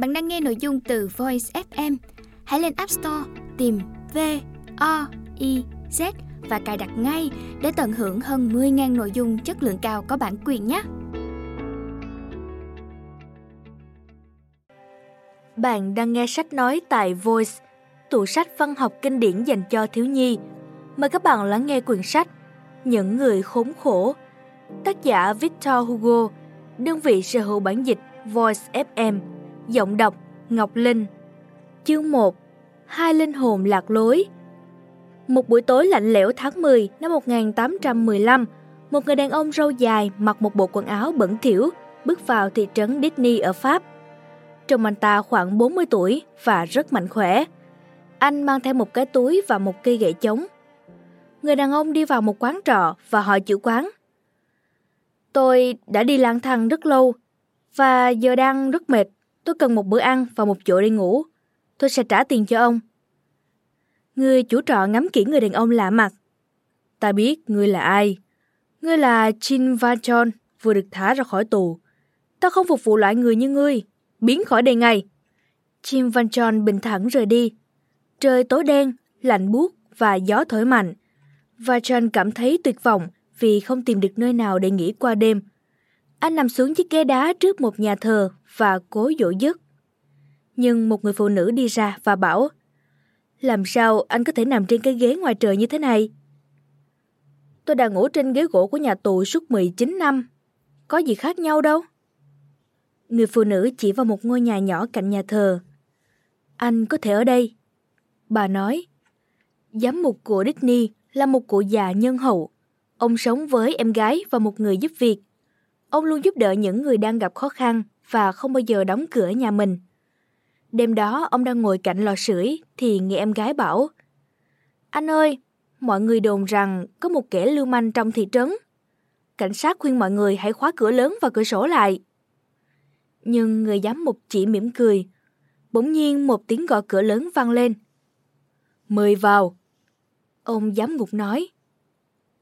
Bạn đang nghe nội dung từ Voiz FM. Hãy lên App Store tìm VOIZ và cài đặt ngay để tận hưởng hơn 10.000 nội dung chất lượng cao có bản quyền nhé. Bạn đang nghe sách nói tại Voiz, tủ sách văn học kinh điển dành cho thiếu nhi. Mời các bạn lắng nghe quyển sách Những Người Khốn Khổ, tác giả Victor Hugo, đơn vị sở hữu bản dịch Voiz FM, giọng đọc Ngọc Linh. Chương 1: Hai linh hồn lạc lối. Một buổi tối lạnh lẽo tháng 10 năm 1815, một người đàn ông râu dài mặc một bộ quần áo bẩn thỉu bước vào thị trấn Disney ở Pháp. Trông anh ta khoảng 40 tuổi và rất mạnh khỏe. Anh mang theo một cái túi và một cây gậy trống. Người đàn ông đi vào một quán trọ và hỏi chủ quán: "Tôi đã đi lang thang rất lâu và giờ đang rất mệt. Tôi cần một bữa ăn và một chỗ để ngủ. Tôi sẽ trả tiền cho ông." Người chủ trọ ngắm kỹ người đàn ông lạ mặt. "Ta biết ngươi là ai. Ngươi là Jean Valjean vừa được thả ra khỏi tù. Ta không phục vụ loại người như ngươi. Biến khỏi đây ngay." Jean Valjean bình thản rời đi. Trời tối đen, lạnh buốt và gió thổi mạnh. Valjean cảm thấy tuyệt vọng vì không tìm được nơi nào để nghỉ qua đêm. Anh nằm xuống chiếc ghế đá trước một nhà thờ và cố dỗ giấc. Nhưng một người phụ nữ đi ra và bảo: "Làm sao anh có thể nằm trên cái ghế ngoài trời như thế này?" "Tôi đã ngủ trên ghế gỗ của nhà tù suốt 19 năm. Có gì khác nhau đâu." Người phụ nữ chỉ vào một ngôi nhà nhỏ cạnh nhà thờ. "Anh có thể ở đây," bà nói. Giám mục của Disney là một cụ già nhân hậu. Ông sống với em gái và một người giúp việc. Ông luôn giúp đỡ những người đang gặp khó khăn và không bao giờ đóng cửa nhà mình. Đêm đó ông đang ngồi cạnh lò sưởi thì nghe em gái bảo: "Anh ơi, mọi người đồn rằng có một kẻ lưu manh trong thị trấn. Cảnh sát khuyên mọi người hãy khóa cửa lớn và cửa sổ lại." Nhưng người giám mục chỉ mỉm cười. Bỗng nhiên một tiếng gõ cửa lớn vang lên. "Mời vào," ông giám mục nói.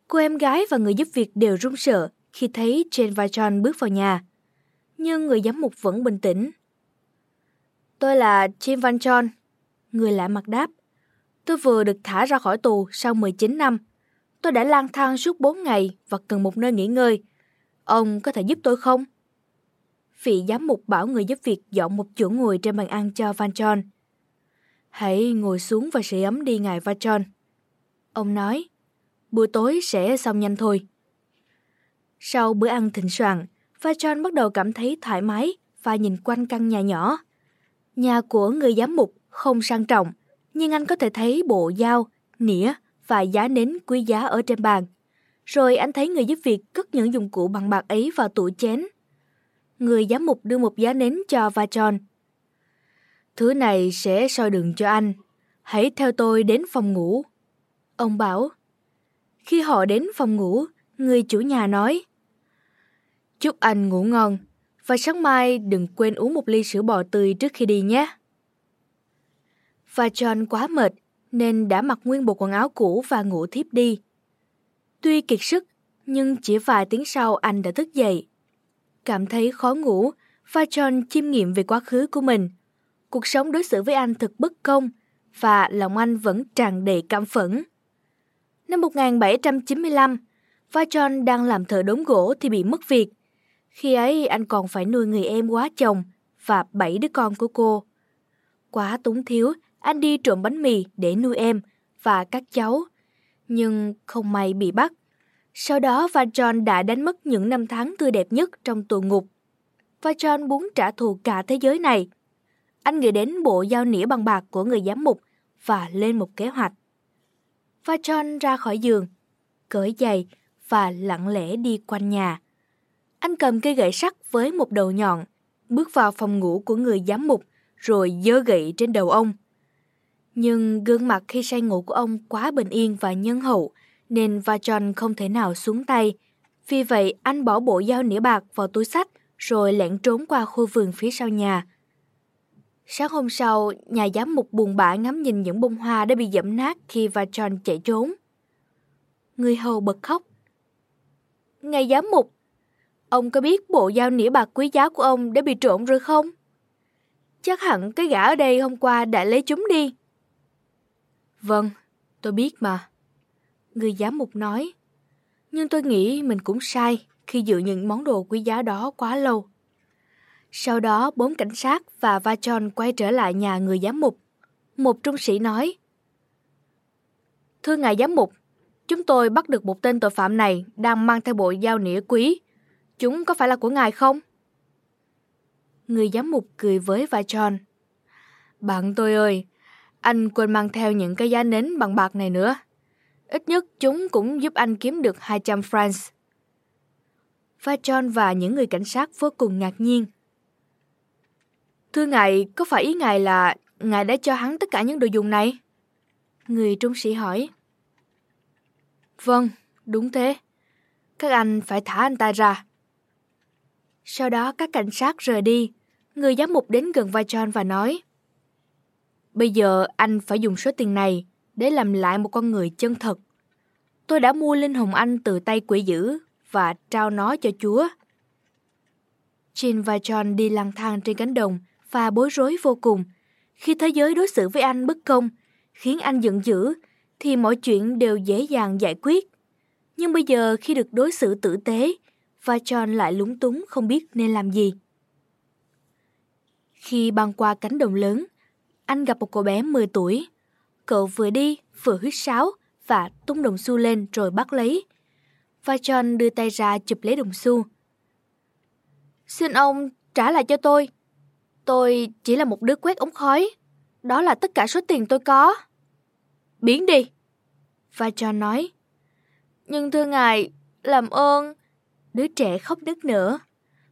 Cô em gái và người giúp việc đều run sợ khi thấy Jean Valjean bước vào nhà. Nhưng người giám mục vẫn bình tĩnh. "Tôi là Jean Valjean," người lạ mặt đáp. "Tôi vừa được thả ra khỏi tù sau 19 năm. Tôi đã lang thang suốt 4 ngày và cần một nơi nghỉ ngơi. Ông có thể giúp tôi không?" Vị giám mục bảo người giúp việc dọn một chỗ ngồi trên bàn ăn cho Valjean. "Hãy ngồi xuống và sưởi ấm đi ngài Valjean," ông nói. "Bữa tối sẽ xong nhanh thôi." Sau bữa ăn thịnh soạn, Valjean bắt đầu cảm thấy thoải mái và nhìn quanh căn nhà nhỏ. Nhà của người giám mục không sang trọng, nhưng anh có thể thấy bộ dao, nĩa và giá nến quý giá ở trên bàn. Rồi anh thấy người giúp việc cất những dụng cụ bằng bạc ấy vào tủ chén. Người giám mục đưa một giá nến cho Valjean. "Thứ này sẽ soi đường cho anh. Hãy theo tôi đến phòng ngủ," ông bảo. Khi họ đến phòng ngủ, người chủ nhà nói: "Chúc anh ngủ ngon, và sáng mai đừng quên uống một ly sữa bò tươi trước khi đi nhé." Valjean quá mệt nên đã mặc nguyên bộ quần áo cũ và ngủ thiếp đi. Tuy kiệt sức, nhưng chỉ vài tiếng sau anh đã thức dậy. Cảm thấy khó ngủ, Valjean chiêm nghiệm về quá khứ của mình. Cuộc sống đối xử với anh thật bất công và lòng anh vẫn tràn đầy căm phẫn. Năm 1795, Valjean đang làm thợ đốn gỗ thì bị mất việc. Khi ấy anh còn phải nuôi người em quá chồng và 7 đứa con của cô. Quá túng thiếu, anh đi trộm bánh mì để nuôi em và các cháu, nhưng không may bị bắt. Sau đó Valjean đã đánh mất những năm tháng tươi đẹp nhất trong tù ngục. Valjean muốn trả thù cả thế giới này. Anh nghĩ đến bộ dao nĩa bằng bạc của người giám mục và lên một kế hoạch. Valjean ra khỏi giường, cởi giày và lặng lẽ đi quanh nhà. Anh cầm cây gậy sắt với một đầu nhọn, bước vào phòng ngủ của người giám mục rồi giơ gậy trên đầu ông. Nhưng gương mặt khi say ngủ của ông quá bình yên và nhân hậu nên Valjean không thể nào xuống tay. Vì vậy anh bỏ bộ dao nĩa bạc vào túi xách rồi lẻn trốn qua khu vườn phía sau nhà. Sáng hôm sau, nhà giám mục buồn bã ngắm nhìn những bông hoa đã bị giẫm nát khi Valjean chạy trốn. Người hầu bật khóc. "Ngài giám mục, ông có biết bộ dao nĩa bạc quý giá của ông đã bị trộm rồi không?" Chắc hẳn cái gã ở đây hôm qua đã lấy chúng đi. Vâng, tôi biết mà, người giám mục nói. Nhưng tôi nghĩ mình cũng sai khi giữ những món đồ quý giá đó quá lâu. Sau đó 4 cảnh sát và Vachon quay trở lại nhà người giám mục. Một trung sĩ nói: Thưa ngài giám mục, chúng tôi bắt được một tên tội phạm này đang mang theo bộ dao nĩa quý. Chúng có phải là của ngài không? Người giám mục cười với Vachon: Bạn tôi ơi, anh quên mang theo những cái giá nến bằng bạc này nữa. Ít nhất chúng cũng giúp anh kiếm được 200 francs. Vachon và những người cảnh sát vô cùng ngạc nhiên. Thưa ngài, có phải ý ngài là ngài đã cho hắn tất cả những đồ dùng này? Người trung sĩ hỏi. Vâng, đúng thế. Các anh phải thả anh ta ra. Sau đó các cảnh sát rời đi. Người giám mục đến gần Vachon và nói: Bây giờ anh phải dùng số tiền này để làm lại một con người chân thật. Tôi đã mua linh hồn anh từ tay quỷ dữ và trao nó cho Chúa. Jean Valjean đi lang thang trên cánh đồng và bối rối vô cùng. Khi thế giới đối xử với anh bất công, khiến anh giận dữ, thì mọi chuyện đều dễ dàng giải quyết. Nhưng bây giờ khi được đối xử tử tế, Valjean lại lúng túng không biết nên làm gì. Khi băng qua cánh đồng lớn, anh gặp một cô bé 10 tuổi. Cậu vừa đi, vừa huýt sáo và tung đồng xu lên rồi bắt lấy. Vachon đưa tay ra chụp lấy đồng xu. Xin ông trả lại cho tôi. Tôi chỉ là một đứa quét ống khói. Đó là tất cả số tiền tôi có. Biến đi, Vachon nói. Nhưng thưa ngài, làm ơn. Đứa trẻ khóc nức nở.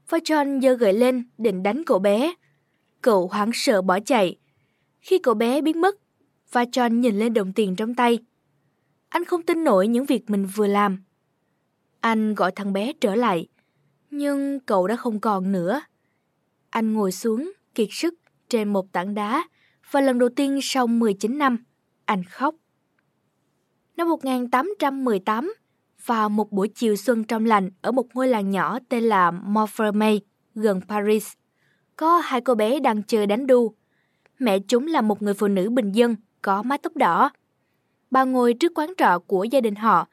Vachon giơ gậy lên định đánh cậu bé. Cậu hoảng sợ bỏ chạy. Khi cậu bé biến mất, Vachon nhìn lên đồng tiền trong tay. Anh không tin nổi những việc mình vừa làm. Anh gọi thằng bé trở lại, nhưng cậu đã không còn nữa. Anh ngồi xuống, kiệt sức, trên một tảng đá, và lần đầu tiên sau 19 năm, anh khóc. Năm 1818, vào một buổi chiều xuân trong lành ở một ngôi làng nhỏ tên là Montfermei, gần Paris, có hai cô bé đang chơi đánh đu. Mẹ chúng là một người phụ nữ bình dân, có mái tóc đỏ. Bà ngồi trước quán trọ của gia đình họ,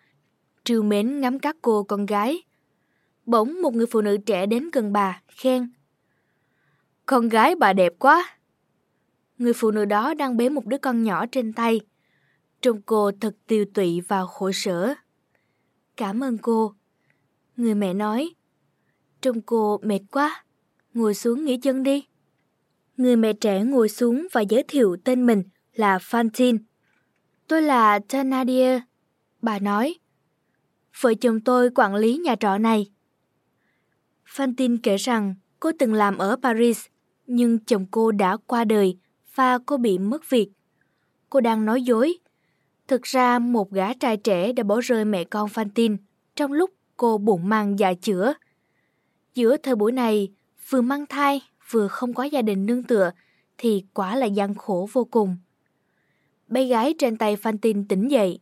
trìu mến ngắm các cô con gái. Bỗng một người phụ nữ trẻ đến gần bà, khen: Con gái bà đẹp quá. Người phụ nữ đó đang bế một đứa con nhỏ trên tay. Trông cô thật tiều tụy và khổ sở. Cảm ơn cô, người mẹ nói. Trông cô mệt quá, ngồi xuống nghỉ chân đi. Người mẹ trẻ ngồi xuống và giới thiệu tên mình là Fantine. Tôi là Thénardier, bà nói. Vợ chồng tôi quản lý nhà trọ này. Fantine kể rằng cô từng làm ở Paris, nhưng chồng cô đã qua đời và cô bị mất việc. Cô đang nói dối. Thực ra một gã trai trẻ đã bỏ rơi mẹ con Fantine trong lúc cô bụng mang dạ chữa. Giữa thời buổi này, vừa mang thai vừa không có gia đình nương tựa thì quả là gian khổ vô cùng. Bé gái trên tay Fantine tỉnh dậy.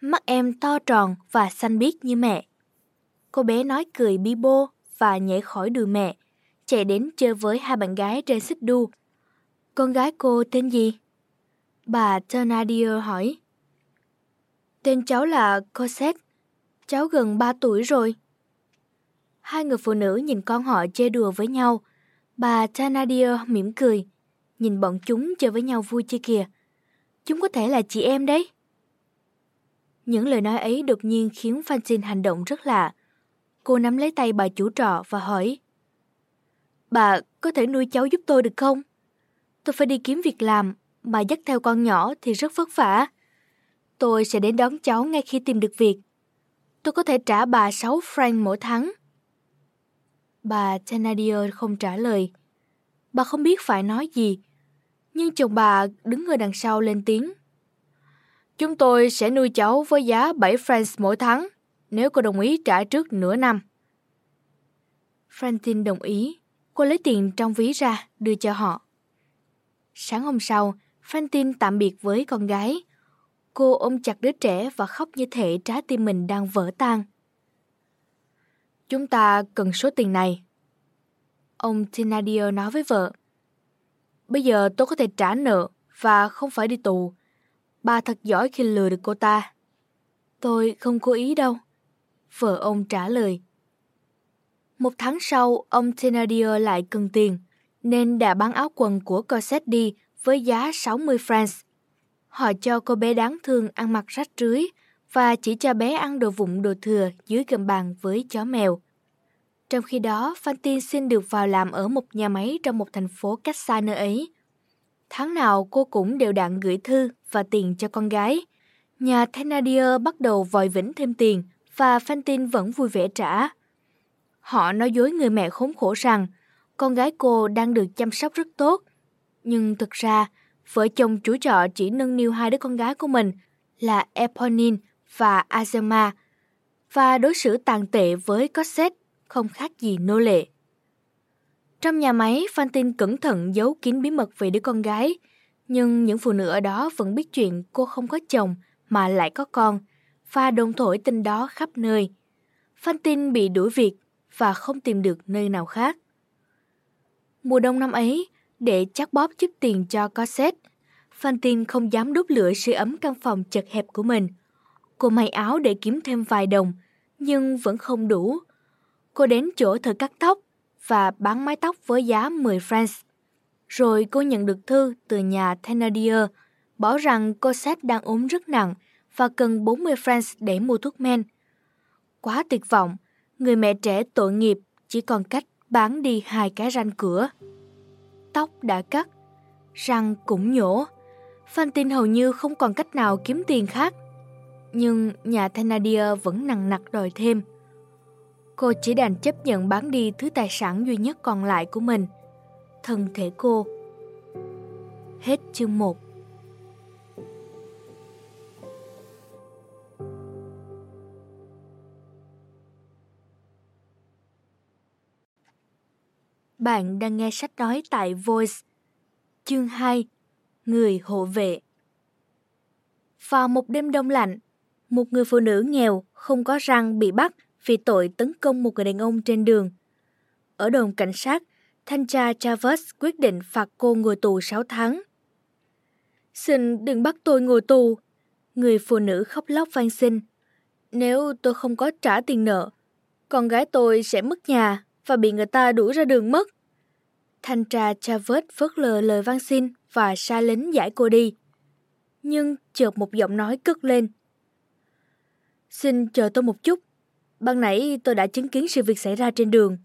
Mắt em to tròn và xanh biếc như mẹ. Cô bé nói cười bi bô và nhảy khỏi đùi mẹ, chạy đến chơi với hai bạn gái trên xích đu. Con gái cô tên gì? Bà Thénardier hỏi. Tên cháu là Cosette. Cháu gần 3 tuổi rồi. Hai người phụ nữ nhìn con họ chơi đùa với nhau. Bà Thénardier mỉm cười. Nhìn bọn chúng chơi với nhau vui chơi kìa. Chúng có thể là chị em đấy. Những lời nói ấy đột nhiên khiến Fantine hành động rất lạ. Cô nắm lấy tay bà chủ trọ và hỏi: Bà có thể nuôi cháu giúp tôi được không? Tôi phải đi kiếm việc làm, mà dắt theo con nhỏ thì rất vất vả. Tôi sẽ đến đón cháu ngay khi tìm được việc. Tôi có thể trả bà 6 franc mỗi tháng. Bà Thénardier không trả lời. Bà không biết phải nói gì. Nhưng chồng bà đứng ở đằng sau lên tiếng: Chúng tôi sẽ nuôi cháu với giá 7 francs mỗi tháng, nếu cô đồng ý trả trước nửa năm. Fantine đồng ý. Cô lấy tiền trong ví ra, đưa cho họ. Sáng hôm sau, Fantine tạm biệt với con gái. Cô ôm chặt đứa trẻ và khóc như thể trái tim mình đang vỡ tan. Chúng ta cần số tiền này, ông Thénardier nói với vợ. Bây giờ tôi có thể trả nợ và không phải đi tù. Bà thật giỏi khi lừa được cô ta. Tôi không cố ý đâu, vợ ông trả lời. 1 tháng sau, ông Thénardier lại cần tiền, nên đã bán áo quần của Cosette đi với giá 60 francs. Họ cho cô bé đáng thương ăn mặc rách rưới và chỉ cho bé ăn đồ vụng đồ thừa dưới gầm bàn với chó mèo. Trong khi đó, Fantine xin được vào làm ở một nhà máy trong một thành phố cách xa nơi ấy. Tháng nào cô cũng đều đặn gửi thư và tiền cho con gái. Nhà Thénardier bắt đầu vòi vĩnh thêm tiền và Fantine vẫn vui vẻ trả. Họ nói dối người mẹ khốn khổ rằng con gái cô đang được chăm sóc rất tốt. Nhưng thực ra, vợ chồng chủ trọ chỉ nâng niu 2 đứa con gái của mình là Eponine và Azelma và đối xử tàn tệ với Cosette không khác gì nô lệ. Trong nhà máy, Fantine cẩn thận giấu kín bí mật về đứa con gái, nhưng những phụ nữ ở đó vẫn biết chuyện cô không có chồng mà lại có con và đồn thổi tin đó khắp nơi. Fantine bị đuổi việc và không tìm được nơi nào khác. Mùa đông năm ấy, để chắt bóp giúp tiền cho Cosette, Fantine không dám đốt lửa sưởi ấm căn phòng chật hẹp của mình. Cô may áo để kiếm thêm vài đồng, nhưng vẫn không đủ. Cô đến chỗ thợ cắt tóc và bán mái tóc với giá 10 francs. Rồi cô nhận được thư từ nhà Thénardier, báo rằng Cosette đang ốm rất nặng và cần 40 francs để mua thuốc men. Quá tuyệt vọng, người mẹ trẻ tội nghiệp chỉ còn cách bán đi 2 cái răng cửa. Tóc đã cắt, răng cũng nhổ. Fantine hầu như không còn cách nào kiếm tiền khác. Nhưng nhà Thénardier vẫn nằng nặc đòi thêm. Cô chỉ đành chấp nhận bán đi thứ tài sản duy nhất còn lại của mình, thân thể cô. Hết chương 1. Bạn đang nghe sách nói tại Voiz. Chương 2. Người hộ vệ. Vào một đêm đông lạnh, một người phụ nữ nghèo không có răng bị bắt vì tội tấn công một người đàn ông trên đường. Ở đồn cảnh sát, thanh tra Travers quyết định phạt cô ngồi tù 6 tháng. Xin đừng bắt tôi ngồi tù, người phụ nữ khóc lóc van xin. Nếu tôi không có trả tiền nợ, con gái tôi sẽ mất nhà và bị người ta đuổi ra đường mất. Thanh tra Travers phớt lờ lời van xin và sai lính giải cô đi. Nhưng chợt một giọng nói cất lên. Xin chờ tôi một chút. Ban nãy tôi đã chứng kiến sự việc xảy ra trên đường.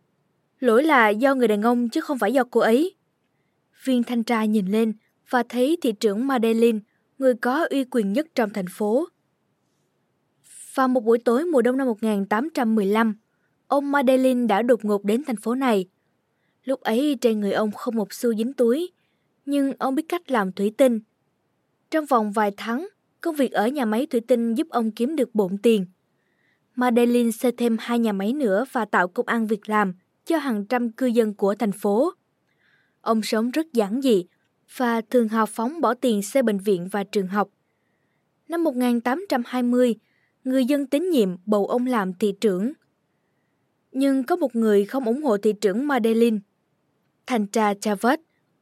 Lỗi là do người đàn ông chứ không phải do cô ấy. Viên thanh tra nhìn lên và thấy thị trưởng Madeleine, người có uy quyền nhất trong thành phố. Vào một buổi tối mùa đông năm 1815, ông Madeleine đã đột ngột đến thành phố này. Lúc ấy trên người ông không một xu dính túi, nhưng ông biết cách làm thủy tinh. Trong vòng vài tháng, công việc ở nhà máy thủy tinh giúp ông kiếm được bộn tiền. Madeleine xây thêm 2 nhà máy nữa và tạo công ăn việc làm cho hàng trăm cư dân của thành phố. Ông sống rất giản dị và thường hào phóng bỏ tiền xây bệnh viện và trường học. Năm 1820, người dân tín nhiệm bầu ông làm thị trưởng. Nhưng có một người không ủng hộ thị trưởng Madeleine. Thanh tra Chavez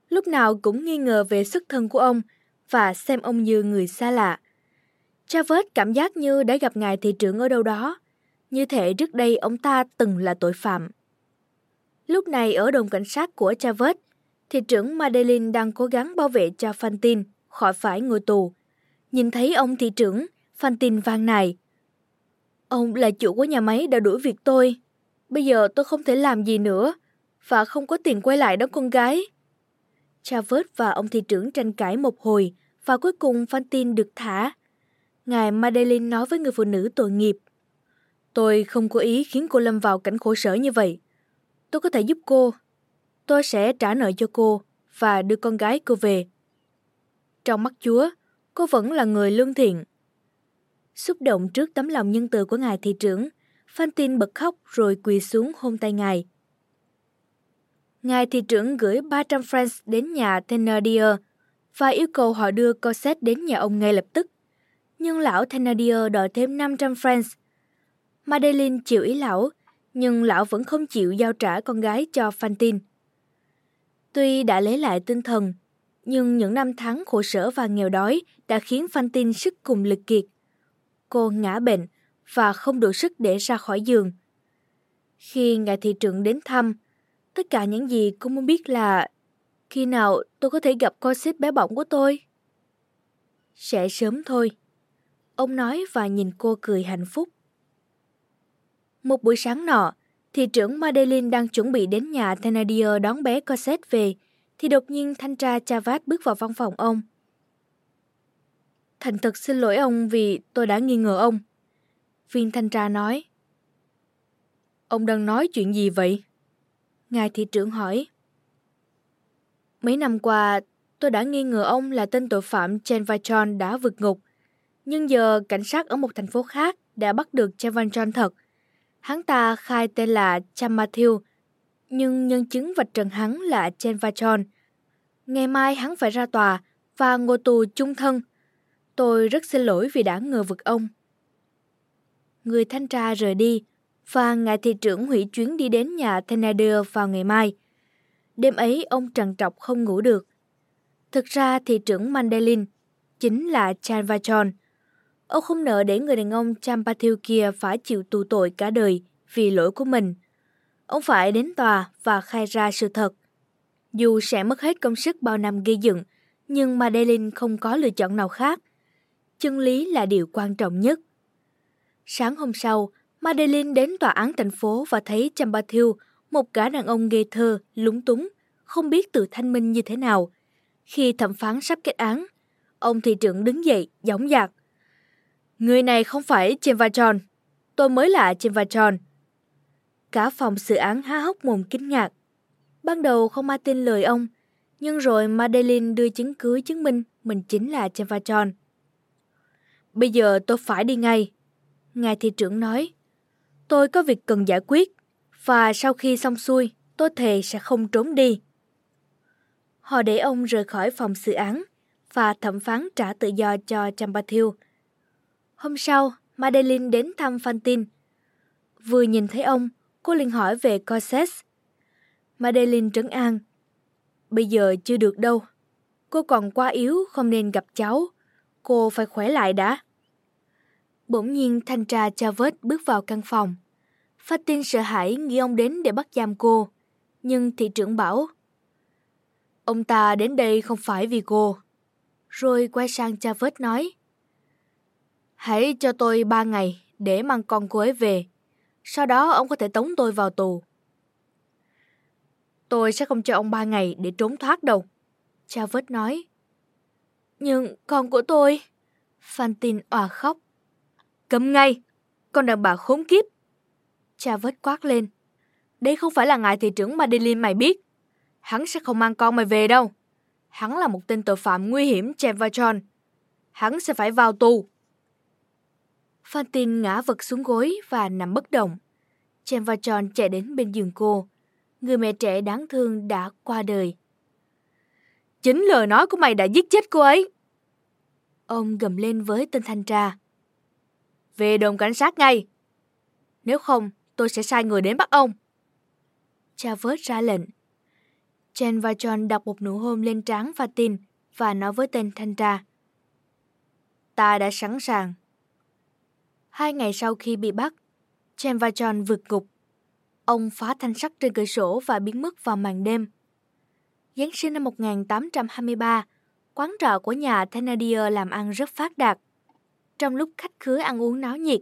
lúc nào cũng nghi ngờ về xuất thân của ông và xem ông như người xa lạ. Chavez cảm giác như đã gặp ngài thị trưởng ở đâu đó, như thể trước đây ông ta từng là tội phạm. Lúc này ở đồn cảnh sát của Chavez, thị trưởng Madeleine đang cố gắng bảo vệ cho Fantine khỏi phải ngồi tù. Nhìn thấy ông thị trưởng, Fantine van nài. Ông là chủ của nhà máy đã đuổi việc tôi. Bây giờ tôi không thể làm gì nữa và không có tiền quay lại đón con gái. Chavez và ông thị trưởng tranh cãi một hồi và cuối cùng Fantine được thả. Ngài Madeleine nói với người phụ nữ tội nghiệp. Tôi không cố ý khiến cô lâm vào cảnh khổ sở như vậy. Tôi có thể giúp cô. Tôi sẽ trả nợ cho cô và đưa con gái cô về. Trong mắt Chúa, cô vẫn là người lương thiện. Xúc động trước tấm lòng nhân từ của ngài thị trưởng, Fantine bật khóc rồi quỳ xuống hôn tay ngài. Ngài thị trưởng gửi 300 francs đến nhà Thénardier và yêu cầu họ đưa Cosette đến nhà ông ngay lập tức. Nhưng lão Thénardier đòi thêm 500 francs. Madeleine chịu ý lão, nhưng lão vẫn không chịu giao trả con gái cho Fantine. Tuy đã lấy lại tinh thần, nhưng những năm tháng khổ sở và nghèo đói đã khiến Fantine sức cùng lực kiệt. Cô ngã bệnh và không đủ sức để ra khỏi giường. Khi ngài thị trưởng đến thăm, tất cả những gì cô muốn biết là khi nào tôi có thể gặp Cosette bé bỏng của tôi? Sẽ sớm thôi, ông nói và nhìn cô cười hạnh phúc. Một buổi sáng nọ, thị trưởng Madeleine đang chuẩn bị đến nhà Thénardier đón bé Cosette về, thì đột nhiên thanh tra Chavez bước vào văn phòng ông. Thành thật xin lỗi ông vì tôi đã nghi ngờ ông, viên thanh tra nói. Ông đang nói chuyện gì vậy? Ngài thị trưởng hỏi. Mấy năm qua, tôi đã nghi ngờ ông là tên tội phạm Jean Valjean đã vượt ngục. Nhưng giờ cảnh sát ở một thành phố khác đã bắt được Jean Valjean thật. Hắn ta khai tên là Chamathieu, nhưng nhân chứng vạch trần hắn là Jean Valjean. Ngày mai hắn phải ra tòa và ngồi tù chung thân. Tôi rất xin lỗi vì đã ngờ vực ông. Người thanh tra rời đi và ngài thị trưởng hủy chuyến đi đến nhà Thénardier vào ngày mai. Đêm ấy ông trằn trọc không ngủ được. Thực ra thị trưởng Madeleine chính là Jean Valjean. Ông không nỡ để người đàn ông Champathieu kia phải chịu tù tội cả đời vì lỗi của mình. Ông phải đến tòa và khai ra sự thật. Dù sẽ mất hết công sức bao năm gây dựng, nhưng Madeleine không có lựa chọn nào khác. Chân lý là điều quan trọng nhất. Sáng hôm sau, Madeleine đến tòa án thành phố và thấy Champathieu, một gã đàn ông ngây thơ, lúng túng, không biết tự thanh minh như thế nào. Khi thẩm phán sắp kết án, ông thị trưởng đứng dậy, dõng dạc. Người này không phải Jean Valjean, tôi mới là Jean Valjean. Cả phòng xử án há hốc mồm kinh ngạc. Ban đầu không ai tin lời ông, nhưng rồi Madeleine đưa chứng cứ chứng minh mình chính là Jean Valjean. Bây giờ tôi phải đi ngay, ngài thị trưởng nói. Tôi có việc cần giải quyết, và sau khi xong xuôi, tôi thề sẽ không trốn đi. Họ để ông rời khỏi phòng xử án, và thẩm phán trả tự do cho Champathieu. Hôm sau, Madeleine đến thăm Fantine. Vừa nhìn thấy ông, cô liền hỏi về Cosette. Madeleine trấn an. Bây giờ chưa được đâu. Cô còn quá yếu, không nên gặp cháu. Cô phải khỏe lại đã. Bỗng nhiên thanh tra Chavez bước vào căn phòng. Fantine sợ hãi nghĩ ông đến để bắt giam cô. Nhưng thị trưởng bảo. Ông ta đến đây không phải vì cô. Rồi quay sang Chavez nói. Hãy cho tôi 3 ngày để mang con cô ấy về. Sau đó ông có thể tống tôi vào tù. Tôi sẽ không cho ông 3 ngày để trốn thoát đâu, Chavez nói. Nhưng con của tôi... Fantine òa khóc. Cấm ngay, con đàn bà khốn kiếp, Chavez quát lên. Đây không phải là ngài thị trưởng Madeleine mày biết. Hắn sẽ không mang con mày về đâu. Hắn là một tên tội phạm nguy hiểm, Jean Valjean. Hắn sẽ phải vào tù. Fantine ngã vật xuống gối và nằm bất động. Jean Valjean chạy đến bên giường cô. Người mẹ trẻ đáng thương đã qua đời. Chính lời nói của mày đã giết chết cô ấy, ông gầm lên với tên thanh tra. Về đồn cảnh sát ngay. Nếu không, tôi sẽ sai người đến bắt ông, Chavez ra lệnh. Jean Valjean đặt một nụ hôn lên trán Fantine và nói với tên thanh tra. Ta đã sẵn sàng. 2 ngày sau khi bị bắt, Jean Valjean vượt ngục. Ông phá thanh sắt trên cửa sổ và biến mất vào màn đêm. Giáng sinh năm 1823, quán trọ của nhà Thénardier làm ăn rất phát đạt. Trong lúc khách khứa ăn uống náo nhiệt,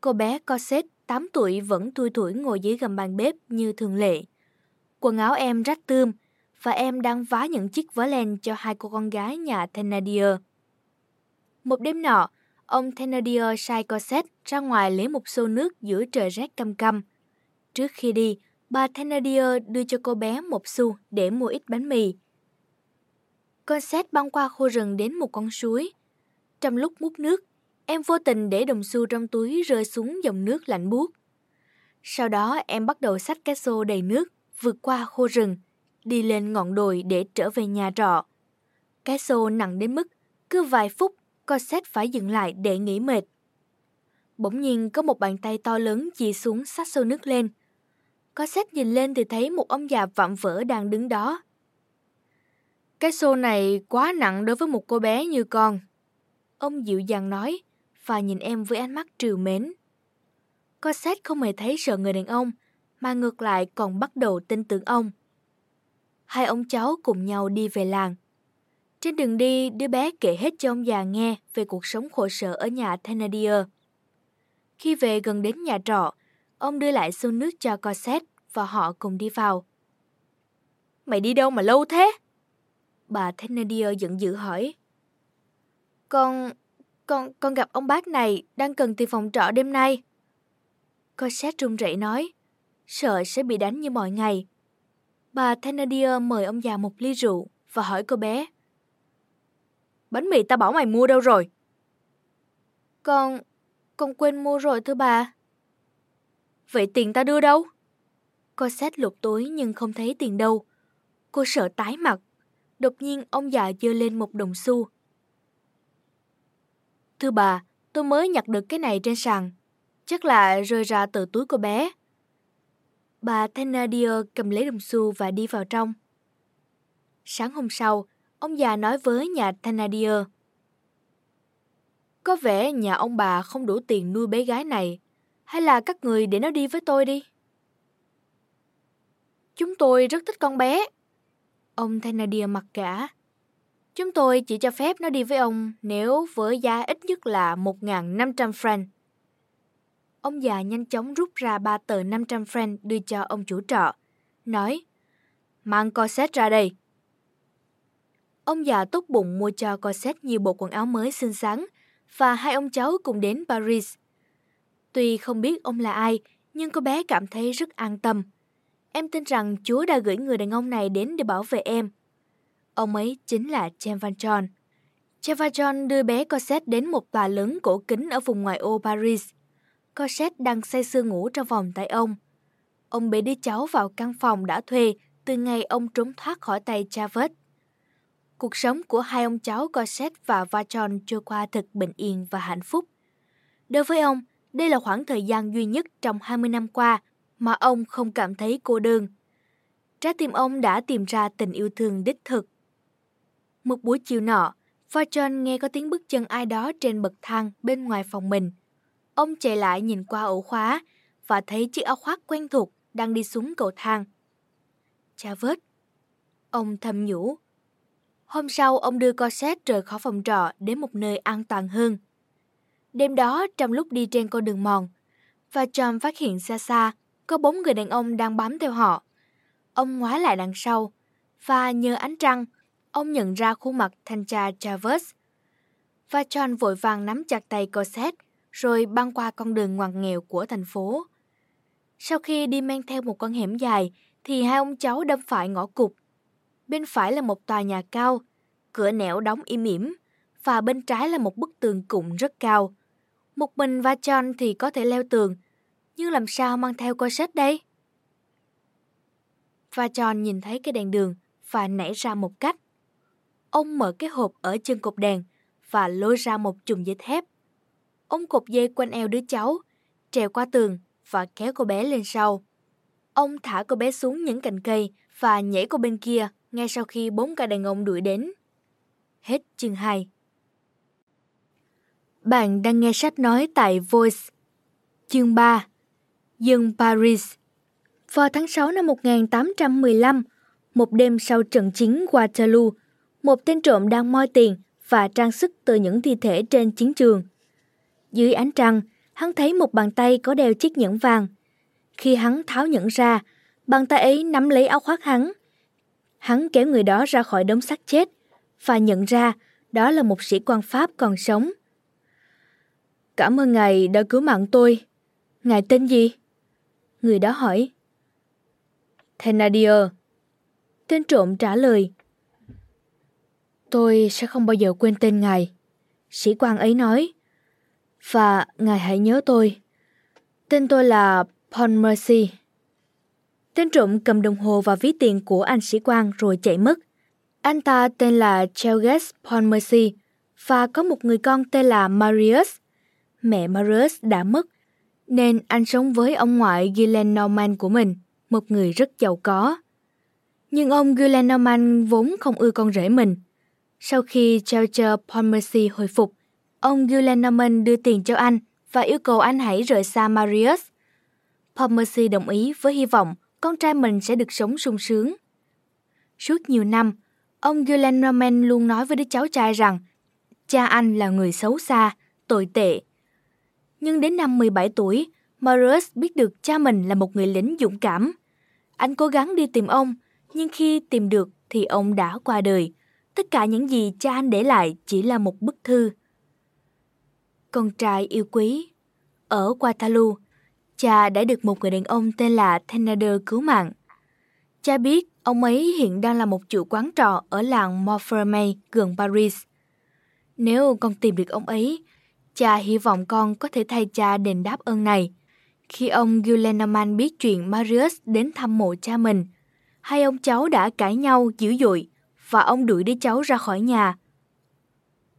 cô bé Cosette 8 tuổi vẫn thui thủi ngồi dưới gầm bàn bếp như thường lệ. Quần áo em rách tươm và em đang vá những chiếc vớ len cho 2 cô con gái nhà Thénardier. Một đêm nọ, ông Thénardier sai Cosette ra ngoài lấy một xô nước giữa trời rét căm căm. Trước khi đi, bà Thénardier đưa cho cô bé 1 xu để mua ít bánh mì. Cosette băng qua khu rừng đến một con suối. Trong lúc múc nước, em vô tình để đồng xu trong túi rơi xuống dòng nước lạnh buốt. Sau đó em bắt đầu xách cái xô đầy nước, vượt qua khu rừng, đi lên ngọn đồi để trở về nhà trọ. Cái xô nặng đến mức cứ vài phút Cosette phải dừng lại để nghỉ mệt. Bỗng nhiên có một bàn tay to lớn chỉ xuống xách xô nước lên. Cosette nhìn lên thì thấy một ông già vạm vỡ đang đứng đó. Cái xô này quá nặng đối với một cô bé như con. Ông dịu dàng nói và nhìn em với ánh mắt trìu mến. Cosette không hề thấy sợ người đàn ông, mà ngược lại còn bắt đầu tin tưởng ông. Hai ông cháu cùng nhau đi về làng. Trên đường đi, đứa bé kể hết cho ông già nghe về cuộc sống khổ sở ở nhà Thénardier. Khi về gần đến nhà trọ, ông đưa lại xô nước cho Cosette và họ cùng đi vào. Mày đi đâu mà lâu thế? Bà Thénardier giận dữ hỏi. Con gặp ông bác này đang cần tiền phòng trọ đêm nay. Cosette run rẩy nói, sợ sẽ bị đánh như mọi ngày. Bà Thénardier mời ông già một ly rượu và hỏi cô bé. Bánh mì ta bảo mày mua đâu rồi? Con quên mua rồi thưa bà. Vậy tiền ta đưa đâu? Cosette lục túi nhưng không thấy tiền đâu. Cô sợ tái mặt. Đột nhiên ông già giơ lên một đồng xu. Thưa bà, tôi mới nhặt được cái này trên sàn. Chắc là rơi ra từ túi cô bé. Bà Thénardier cầm lấy đồng xu và đi vào trong. Sáng hôm sau, ông già nói với nhà Thénardier. Có vẻ nhà ông bà không đủ tiền nuôi bé gái này. Hay là các người để nó đi với tôi đi. Chúng tôi rất thích con bé. Ông Thénardier mặc cả. Chúng tôi chỉ cho phép nó đi với ông nếu với giá ít nhất là 1.500 franc. Ông già nhanh chóng rút ra 3 tờ 500 franc đưa cho ông chủ trọ. Nói, mang Cosette ra đây. Ông già tốt bụng mua cho Cosette nhiều bộ quần áo mới xinh xắn và hai ông cháu cùng đến Paris. Tuy không biết ông là ai, nhưng cô bé cảm thấy rất an tâm. Em tin rằng Chúa đã gửi người đàn ông này đến để bảo vệ em. Ông ấy chính là Jean Valjean. Jean Valjean đưa bé Cosette đến một tòa lớn cổ kính ở vùng ngoại ô Paris. Cosette đang say sưa ngủ trong vòng tay ông. Ông bế đứa cháu vào căn phòng đã thuê từ ngày ông trốn thoát khỏi tay Chavez. Cuộc sống của hai ông cháu Cosette và Vajon trôi qua thật bình yên và hạnh phúc. Đối với ông, đây là khoảng thời gian duy nhất trong 20 năm qua mà ông không cảm thấy cô đơn. Trái tim ông đã tìm ra tình yêu thương đích thực. Một buổi chiều nọ, Vajon nghe có tiếng bước chân ai đó trên bậc thang bên ngoài phòng mình. Ông chạy lại nhìn qua ổ khóa và thấy chiếc áo khoác quen thuộc đang đi xuống cầu thang. Chavez, ông thầm nhủ. Hôm sau, ông đưa Cosette rời khỏi phòng trọ đến một nơi an toàn hơn. Đêm đó, trong lúc đi trên con đường mòn, Vachon phát hiện xa xa có 4 người đàn ông đang bám theo họ. Ông ngoái lại đằng sau và nhờ ánh trăng, ông nhận ra khuôn mặt thanh tra Chavez. Vachon vội vàng nắm chặt tay Cosette rồi băng qua con đường ngoằn nghèo của thành phố. Sau khi đi men theo một con hẻm dài thì hai ông cháu đâm phải ngõ cụt. Bên phải là một tòa nhà cao, cửa nẻo đóng im ỉm, và bên trái là một bức tường cụm rất cao. Một mình Vachon thì có thể leo tường, nhưng làm sao mang theo Cosette đây? Vachon nhìn thấy cái đèn đường và nảy ra một cách. Ông mở cái hộp ở chân cột đèn và lôi ra một chùm dây thép. Ông cột dây quanh eo đứa cháu, trèo qua tường và kéo cô bé lên sau. Ông thả cô bé xuống những cành cây và nhảy qua bên kia ngay sau khi 4 ca đàn ông đuổi đến. Hết chương 2. Bạn đang nghe sách nói tại Voiz. Chương 3. Dân Paris. Vào tháng 6 năm 1815, một đêm sau trận chiến Waterloo, một tên trộm đang moi tiền và trang sức từ những thi thể trên chiến trường. Dưới ánh trăng, hắn thấy một bàn tay có đeo chiếc nhẫn vàng. Khi hắn tháo nhẫn ra, bàn tay ấy nắm lấy áo khoác hắn. Hắn kéo người đó ra khỏi đống xác chết và nhận ra đó là một sĩ quan Pháp còn sống. Cảm ơn ngài đã cứu mạng tôi. Ngài tên gì? Người đó hỏi. Thénardier. Tên trộm trả lời. Tôi sẽ không bao giờ quên tên ngài, sĩ quan ấy nói. Và ngài hãy nhớ tôi. Tên tôi là Pontmercy. Tên trộm cầm đồng hồ và ví tiền của anh sĩ quan rồi chạy mất. Anh ta tên là Charles Pontmercy và có một người con tên là Marius. Mẹ Marius đã mất, nên anh sống với ông ngoại Gillenormand của mình, một người rất giàu có. Nhưng ông Gillenormand vốn không ưa con rể mình. Sau khi Charles Pontmercy hồi phục, ông Gillenormand đưa tiền cho anh và yêu cầu anh hãy rời xa Marius. Pontmercy đồng ý với hy vọng con trai mình sẽ được sống sung sướng. Suốt nhiều năm, ông Gillenormand luôn nói với đứa cháu trai rằng cha anh là người xấu xa, tồi tệ. Nhưng đến năm 17 tuổi, Marius biết được cha mình là một người lính dũng cảm. Anh cố gắng đi tìm ông, nhưng khi tìm được thì ông đã qua đời. Tất cả những gì cha anh để lại chỉ là một bức thư. Con trai yêu quý. Ở Waterloo, cha đã được một người đàn ông tên là Thénardier cứu mạng. Cha biết ông ấy hiện đang là một chủ quán trọ ở làng Montfermei gần Paris. Nếu con tìm được ông ấy, cha hy vọng con có thể thay cha đền đáp ơn này. Khi ông Gillenormand biết chuyện Marius đến thăm mộ cha mình, hai ông cháu đã cãi nhau dữ dội và ông đuổi đứa cháu ra khỏi nhà.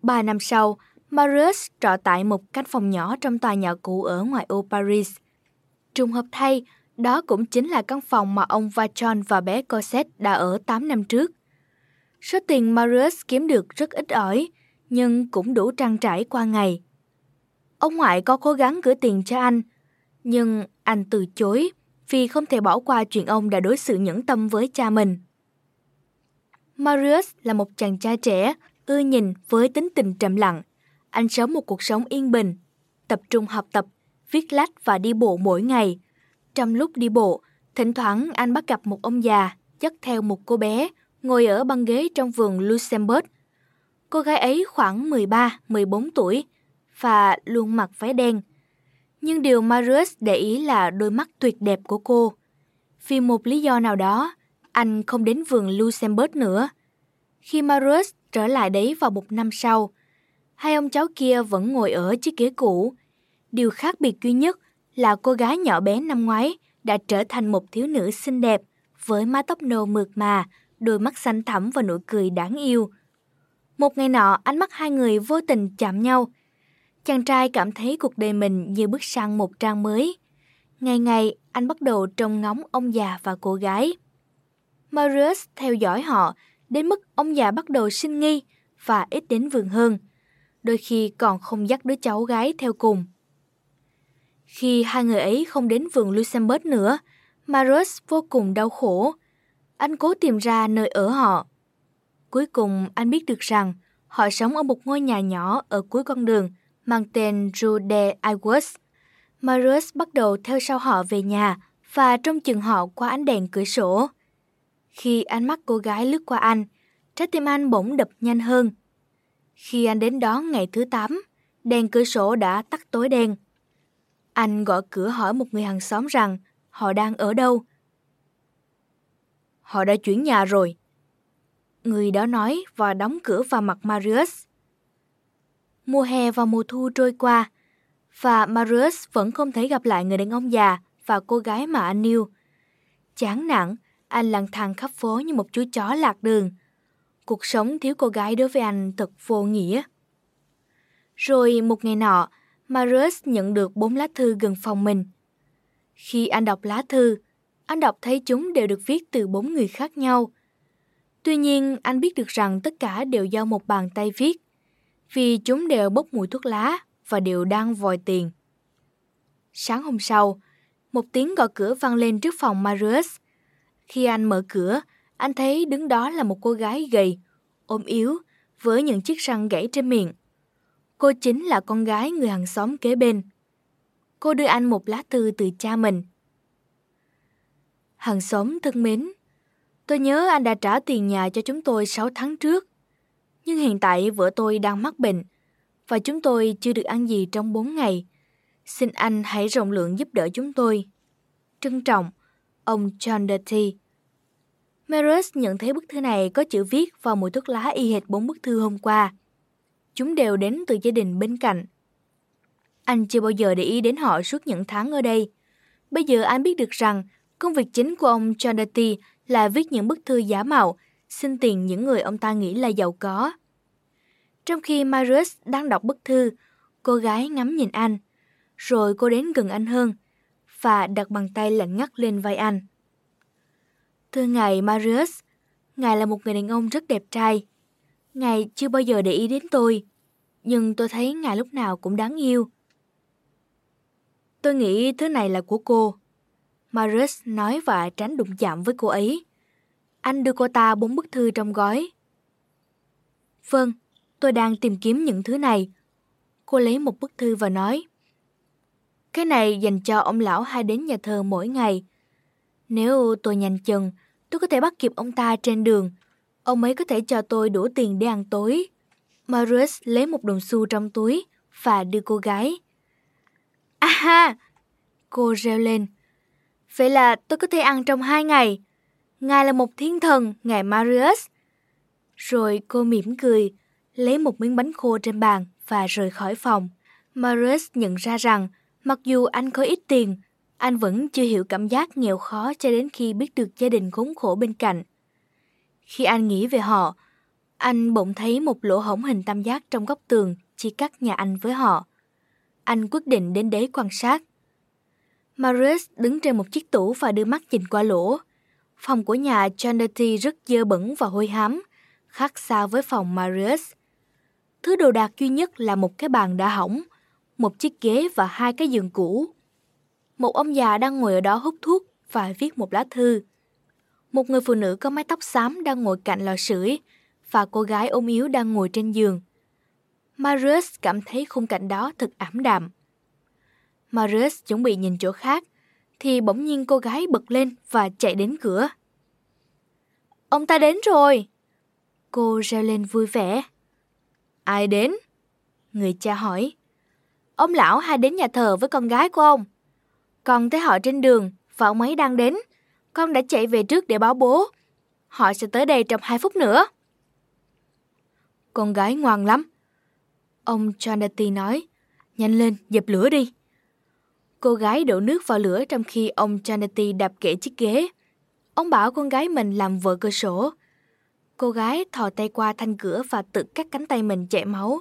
3 năm sau, Marius trọ tại một căn phòng nhỏ trong tòa nhà cũ ở ngoại ô Paris. Trùng hợp thay, đó cũng chính là căn phòng mà ông Vachon và bé Cosette đã ở 8 năm trước. Số tiền Marius kiếm được rất ít ỏi, nhưng cũng đủ trang trải qua ngày. Ông ngoại có cố gắng gửi tiền cho anh, nhưng anh từ chối vì không thể bỏ qua chuyện ông đã đối xử nhẫn tâm với cha mình. Marius là một chàng trai trẻ, ưa nhìn với tính tình trầm lặng. Anh sống một cuộc sống yên bình, tập trung học tập, viết lách và đi bộ mỗi ngày. Trong lúc đi bộ, thỉnh thoảng anh bắt gặp một ông già dắt theo một cô bé ngồi ở băng ghế trong vườn Luxembourg. Cô gái ấy khoảng 13-14 tuổi và luôn mặc váy đen. Nhưng điều Marius để ý là đôi mắt tuyệt đẹp của cô. Vì một lý do nào đó, anh không đến vườn Luxembourg nữa. Khi Marius trở lại đấy vào 1 năm sau, hai ông cháu kia vẫn ngồi ở chiếc ghế cũ. Điều khác biệt duy nhất là cô gái nhỏ bé năm ngoái đã trở thành một thiếu nữ xinh đẹp với mái tóc nâu mượt mà, đôi mắt xanh thẳm và nụ cười đáng yêu. Một ngày nọ, ánh mắt hai người vô tình chạm nhau. Chàng trai cảm thấy cuộc đời mình như bước sang một trang mới. Ngày ngày, anh bắt đầu trông ngóng ông già và cô gái. Marius theo dõi họ đến mức ông già bắt đầu sinh nghi và ít đến vườn hơn. Đôi khi còn không dắt đứa cháu gái theo cùng. Khi hai người ấy không đến vườn Luxembourg nữa, Marius vô cùng đau khổ. Anh cố tìm ra nơi ở họ. Cuối cùng anh biết được rằng họ sống ở một ngôi nhà nhỏ ở cuối con đường mang tên Rue des Iwas. Marius bắt đầu theo sau họ về nhà và trông chừng họ qua ánh đèn cửa sổ. Khi ánh mắt cô gái lướt qua anh, trái tim anh bỗng đập nhanh hơn. Khi anh đến đó ngày thứ 8, đèn cửa sổ đã tắt tối đen. Anh gõ cửa hỏi một người hàng xóm rằng họ đang ở đâu. Họ đã chuyển nhà rồi, người đó nói và đóng cửa vào mặt Marius. Mùa hè và mùa thu trôi qua và Marius vẫn không thể gặp lại người đàn ông già và cô gái mà anh yêu. Chán nản, anh lang thang khắp phố như một chú chó lạc đường. Cuộc sống thiếu cô gái đối với anh thật vô nghĩa. Rồi một ngày nọ, Marius nhận được 4 lá thư gần phòng mình. Khi anh đọc lá thư, anh đọc thấy chúng đều được viết từ 4 người khác nhau. Tuy nhiên, anh biết được rằng tất cả đều do một bàn tay viết, vì chúng đều bốc mùi thuốc lá và đều đang vòi tiền. Sáng hôm sau, một tiếng gõ cửa vang lên trước phòng Marius. Khi anh mở cửa, anh thấy đứng đó là một cô gái gầy, ốm yếu, với những chiếc răng gãy trên miệng. Cô chính là con gái người hàng xóm kế bên. Cô đưa anh một lá thư từ cha mình. Hàng xóm thân mến, tôi nhớ anh đã trả tiền nhà cho chúng tôi 6 tháng trước. Nhưng hiện tại vợ tôi đang mắc bệnh và chúng tôi chưa được ăn gì trong 4 ngày. Xin anh hãy rộng lượng giúp đỡ chúng tôi. Trân trọng, ông John Dirty. Marius nhận thấy bức thư này có chữ viết và mùi thuốc lá y hệt 4 bức thư hôm qua. Chúng đều đến từ gia đình bên cạnh. Anh chưa bao giờ để ý đến họ suốt những tháng ở đây. Bây giờ anh biết được rằng công việc chính của ông John Dirty là viết những bức thư giả mạo, xin tiền những người ông ta nghĩ là giàu có. Trong khi Marius đang đọc bức thư, cô gái ngắm nhìn anh, rồi cô đến gần anh hơn và đặt bàn tay lạnh ngắt lên vai anh. Thưa ngài Marius, ngài là một người đàn ông rất đẹp trai. Ngài chưa bao giờ để ý đến tôi, nhưng tôi thấy ngài lúc nào cũng đáng yêu. Tôi nghĩ thứ này là của cô. Marius nói và tránh đụng chạm với cô ấy. Anh đưa cô ta 4 bức thư trong gói. Vâng, tôi đang tìm kiếm những thứ này. Cô lấy một bức thư và nói: Cái này dành cho ông lão hay đến nhà thờ mỗi ngày. Nếu tôi nhanh chừng, tôi có thể bắt kịp ông ta trên đường. Ông ấy có thể cho tôi đủ tiền để ăn tối. Marius lấy một đồng xu trong túi và đưa cô gái. À ha! Cô reo lên. Vậy là tôi có thể ăn trong 2 ngày. Ngài là một thiên thần, ngài Marius. Rồi cô mỉm cười, lấy một miếng bánh khô trên bàn và rời khỏi phòng. Marius nhận ra rằng mặc dù anh có ít tiền, anh vẫn chưa hiểu cảm giác nghèo khó cho đến khi biết được gia đình khốn khổ bên cạnh. Khi anh nghĩ về họ, anh bỗng thấy một lỗ hổng hình tam giác trong góc tường chia cắt nhà anh với họ. Anh quyết định đến đấy quan sát. Marius đứng trên một chiếc tủ và đưa mắt nhìn qua lỗ. Phòng của nhà Champathieu rất dơ bẩn và hôi hám, khác xa với phòng Marius. Thứ đồ đạc duy nhất là một cái bàn đã hỏng, một chiếc ghế và 2 cái giường cũ. Một ông già đang ngồi ở đó hút thuốc và viết một lá thư. Một người phụ nữ có mái tóc xám đang ngồi cạnh lò sưởi và cô gái ốm yếu đang ngồi trên giường. Marius cảm thấy khung cảnh đó thật ảm đạm. Marius chuẩn bị nhìn chỗ khác thì bỗng nhiên cô gái bật lên và chạy đến cửa. Ông ta đến rồi! Cô reo lên vui vẻ. Ai đến? Người cha hỏi. Ông lão hay đến nhà thờ với con gái của ông. Con thấy họ trên đường và ông ấy đang đến. Con đã chạy về trước để báo bố. Họ sẽ tới đây trong 2 phút nữa. Con gái ngoan lắm. Ông Champathieu nói. Nhanh lên, dập lửa đi. Cô gái đổ nước vào lửa trong khi ông Champathieu đạp kệ chiếc ghế. Ông bảo con gái mình làm vỡ cửa sổ. Cô gái thò tay qua thanh cửa và tự cắt cánh tay mình chảy máu.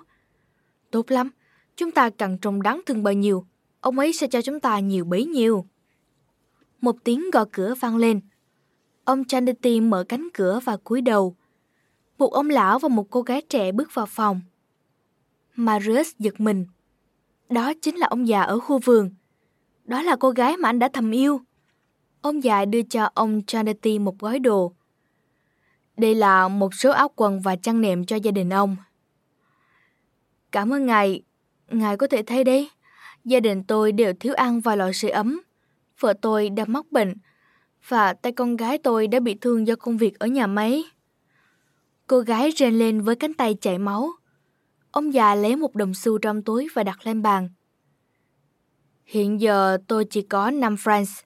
Tốt lắm, chúng ta càng trông đáng thương bao nhiêu, ông ấy sẽ cho chúng ta nhiều bấy nhiêu. Một tiếng gõ cửa vang lên. Ông Champathieu mở cánh cửa và cúi đầu. Một ông lão và một cô gái trẻ bước vào phòng. Marius giật mình. Đó chính là ông già ở khu vườn. Đó là cô gái mà anh đã thầm yêu. Ông già đưa cho ông Champathieu một gói đồ. Đây là một số áo quần và chăn nệm cho gia đình ông. Cảm ơn ngài. Ngài có thể thấy đấy, gia đình tôi đều thiếu ăn và lọ sưởi ấm. Vợ tôi đã mắc bệnh và tay con gái tôi đã bị thương do công việc ở nhà máy. Cô gái rên lên với cánh tay chảy máu. Ông già lấy một đồng xu trong túi và đặt lên bàn. Hiện giờ tôi chỉ có 5 francs.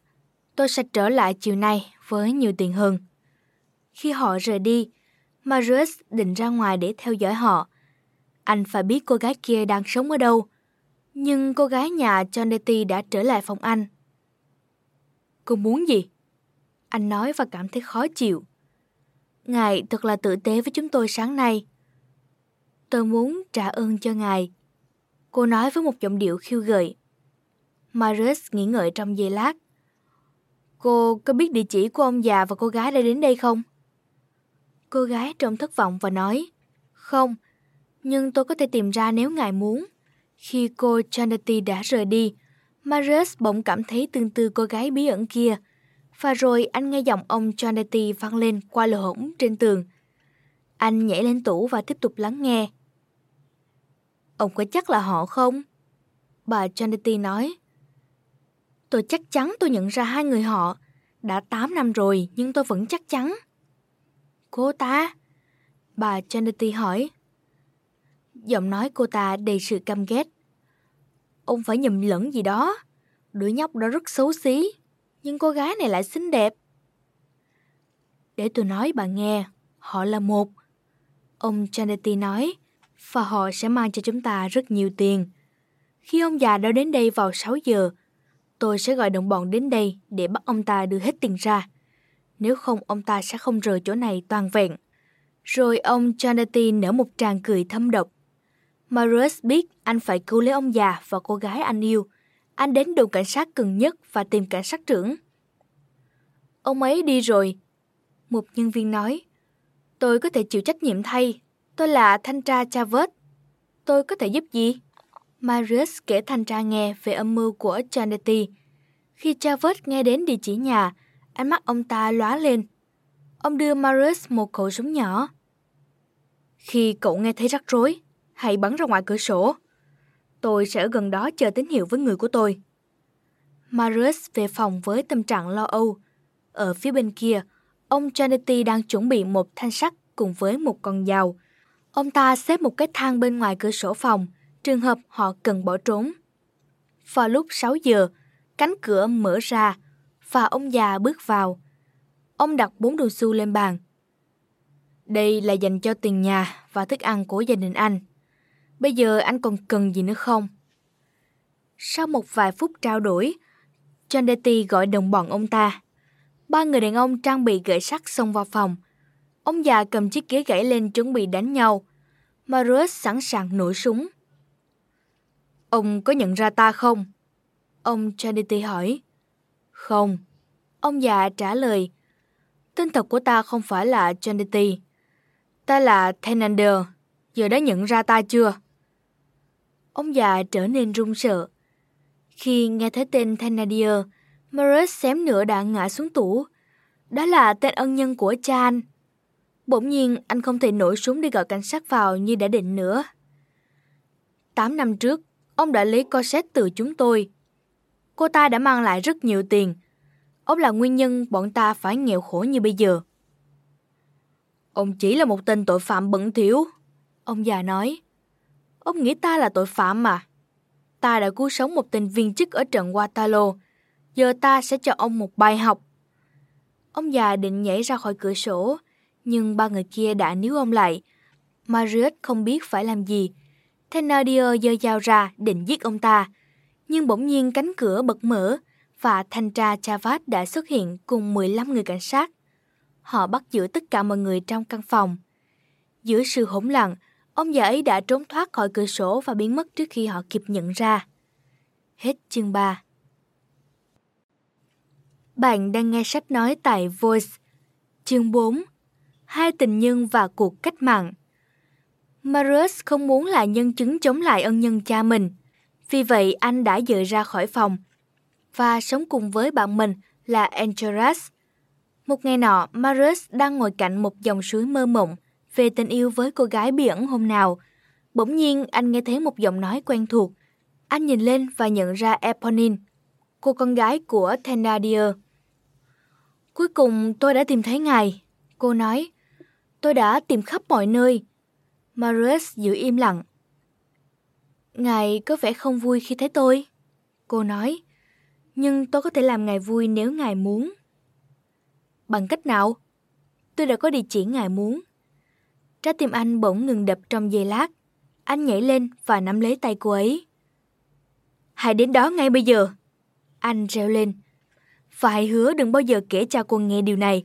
Tôi sẽ trở lại chiều nay với nhiều tiền hơn. Khi họ rời đi, Marius định ra ngoài để theo dõi họ. Anh phải biết cô gái kia đang sống ở đâu. Nhưng cô gái nhà Champathieu đã trở lại phòng anh. Cô muốn gì? Anh nói và cảm thấy khó chịu. Ngài thật là tử tế với chúng tôi sáng nay. Tôi muốn trả ơn cho ngài. Cô nói với một giọng điệu khiêu gợi. Marius nghĩ ngợi trong giây lát. Cô có biết địa chỉ của ông già và cô gái đã đến đây không? Cô gái trông thất vọng và nói. Không, nhưng tôi có thể tìm ra nếu ngài muốn. Khi cô Champathieu đã rời đi, Marius bỗng cảm thấy tương tư cô gái bí ẩn kia. Và rồi anh nghe giọng ông Champathieu vang lên qua lỗ hổng trên tường. Anh nhảy lên tủ và tiếp tục lắng nghe. Ông có chắc là họ không? Bà Champathieu nói. Tôi chắc chắn tôi nhận ra 2 người họ. Đã 8 năm rồi nhưng tôi vẫn chắc chắn. Cô ta? Bà Champathieu hỏi. Giọng nói cô ta đầy sự căm ghét. Ông phải nhầm lẫn gì đó. Đứa nhóc đó rất xấu xí, nhưng cô gái này lại xinh đẹp. Để tôi nói bà nghe, họ là một. Ông Champathieu nói, và họ sẽ mang cho chúng ta rất nhiều tiền. Khi ông già đó đến đây vào 6 giờ, tôi sẽ gọi đồng bọn đến đây để bắt ông ta đưa hết tiền ra. Nếu không, ông ta sẽ không rời chỗ này toàn vẹn. Rồi ông Champathieu nở một tràng cười thâm độc. Marius biết anh phải cứu lấy ông già và cô gái anh yêu. Anh đến đồn cảnh sát gần nhất và tìm cảnh sát trưởng. Ông ấy đi rồi, một nhân viên nói. Tôi có thể chịu trách nhiệm thay. Tôi là thanh tra Chavez. Tôi có thể giúp gì? Marius kể thanh tra nghe về âm mưu của Chanetti. Khi Chavez nghe đến địa chỉ nhà, ánh mắt ông ta lóa lên. Ông đưa Marius một khẩu súng nhỏ. Khi cậu nghe thấy rắc rối, hãy bắn ra ngoài cửa sổ. Tôi sẽ ở gần đó chờ tín hiệu với người của tôi. Marius về phòng với tâm trạng lo âu. Ở phía bên kia, ông Chanetti đang chuẩn bị một thanh sắt cùng với một con dao. Ông ta xếp một cái thang bên ngoài cửa sổ phòng, trường hợp họ cần bỏ trốn. Vào lúc 6 giờ, cánh cửa mở ra và ông già bước vào. Ông đặt 4 đồng xu lên bàn. Đây là dành cho tiền nhà và thức ăn của gia đình anh. Bây giờ anh còn cần gì nữa không? Sau một vài phút trao đổi, Chanetti gọi đồng bọn ông ta. 3 người đàn ông trang bị gậy sắt xông vào phòng. Ông già cầm chiếc ghế gãy lên chuẩn bị đánh nhau. Marius sẵn sàng nổ súng. Ông có nhận ra ta không? Ông Chanetti hỏi. Không. Ông già trả lời. Tên thật của ta không phải là Chanetti. Ta là Thénardier. Giờ đã nhận ra ta chưa? Ông già trở nên run sợ. Khi nghe thấy tên Thénardier, Marius xém nữa đã ngã xuống tủ. Đó là tên ân nhân của cha anh. Bỗng nhiên anh không thể nổ súng để gọi cảnh sát vào như đã định nữa. 8 năm trước, ông đã lấy Cosette từ chúng tôi. Cô ta đã mang lại rất nhiều tiền. Ông là nguyên nhân bọn ta phải nghèo khổ như bây giờ. Ông chỉ là một tên tội phạm bẩn thỉu, ông già nói. Ông nghĩ ta là tội phạm mà. Ta đã cứu sống một tên viên chức ở trận Waterloo. Giờ ta sẽ cho ông một bài học. Ông già định nhảy ra khỏi cửa sổ, nhưng 3 người kia đã níu ông lại. Marius không biết phải làm gì. Thénardier giơ dao ra định giết ông ta, nhưng bỗng nhiên cánh cửa bật mở và thanh tra Chavez đã xuất hiện cùng 15 người cảnh sát. Họ bắt giữ tất cả mọi người trong căn phòng. Giữa sự hỗn loạn, ông già ấy đã trốn thoát khỏi cửa sổ và biến mất trước khi họ kịp nhận ra. Hết chương 3. Bạn đang nghe sách nói tại Voiz. Chương 4. 2 tình nhân và cuộc cách mạng. Marius không muốn là nhân chứng chống lại ân nhân cha mình. Vì vậy anh đã dời ra khỏi phòng và sống cùng với bạn mình là Enjolras. Một ngày nọ, Marius đang ngồi cạnh một dòng suối mơ mộng về tình yêu với cô gái bí ẩn hôm nào. Bỗng nhiên anh nghe thấy một giọng nói quen thuộc. Anh nhìn lên và nhận ra Eponine, cô con gái của Thénardier. Cuối cùng tôi đã tìm thấy ngài, cô nói. Tôi đã tìm khắp mọi nơi. Marius giữ im lặng. Ngài có vẻ không vui khi thấy tôi, cô nói. Nhưng tôi có thể làm ngài vui nếu ngài muốn. Bằng cách nào? Tôi đã có địa chỉ ngài muốn. Trái tim anh bỗng ngừng đập trong giây lát. Anh nhảy lên và nắm lấy tay cô ấy. Hãy đến đó ngay bây giờ, anh reo lên. Và hãy hứa đừng bao giờ kể cha cô nghe điều này.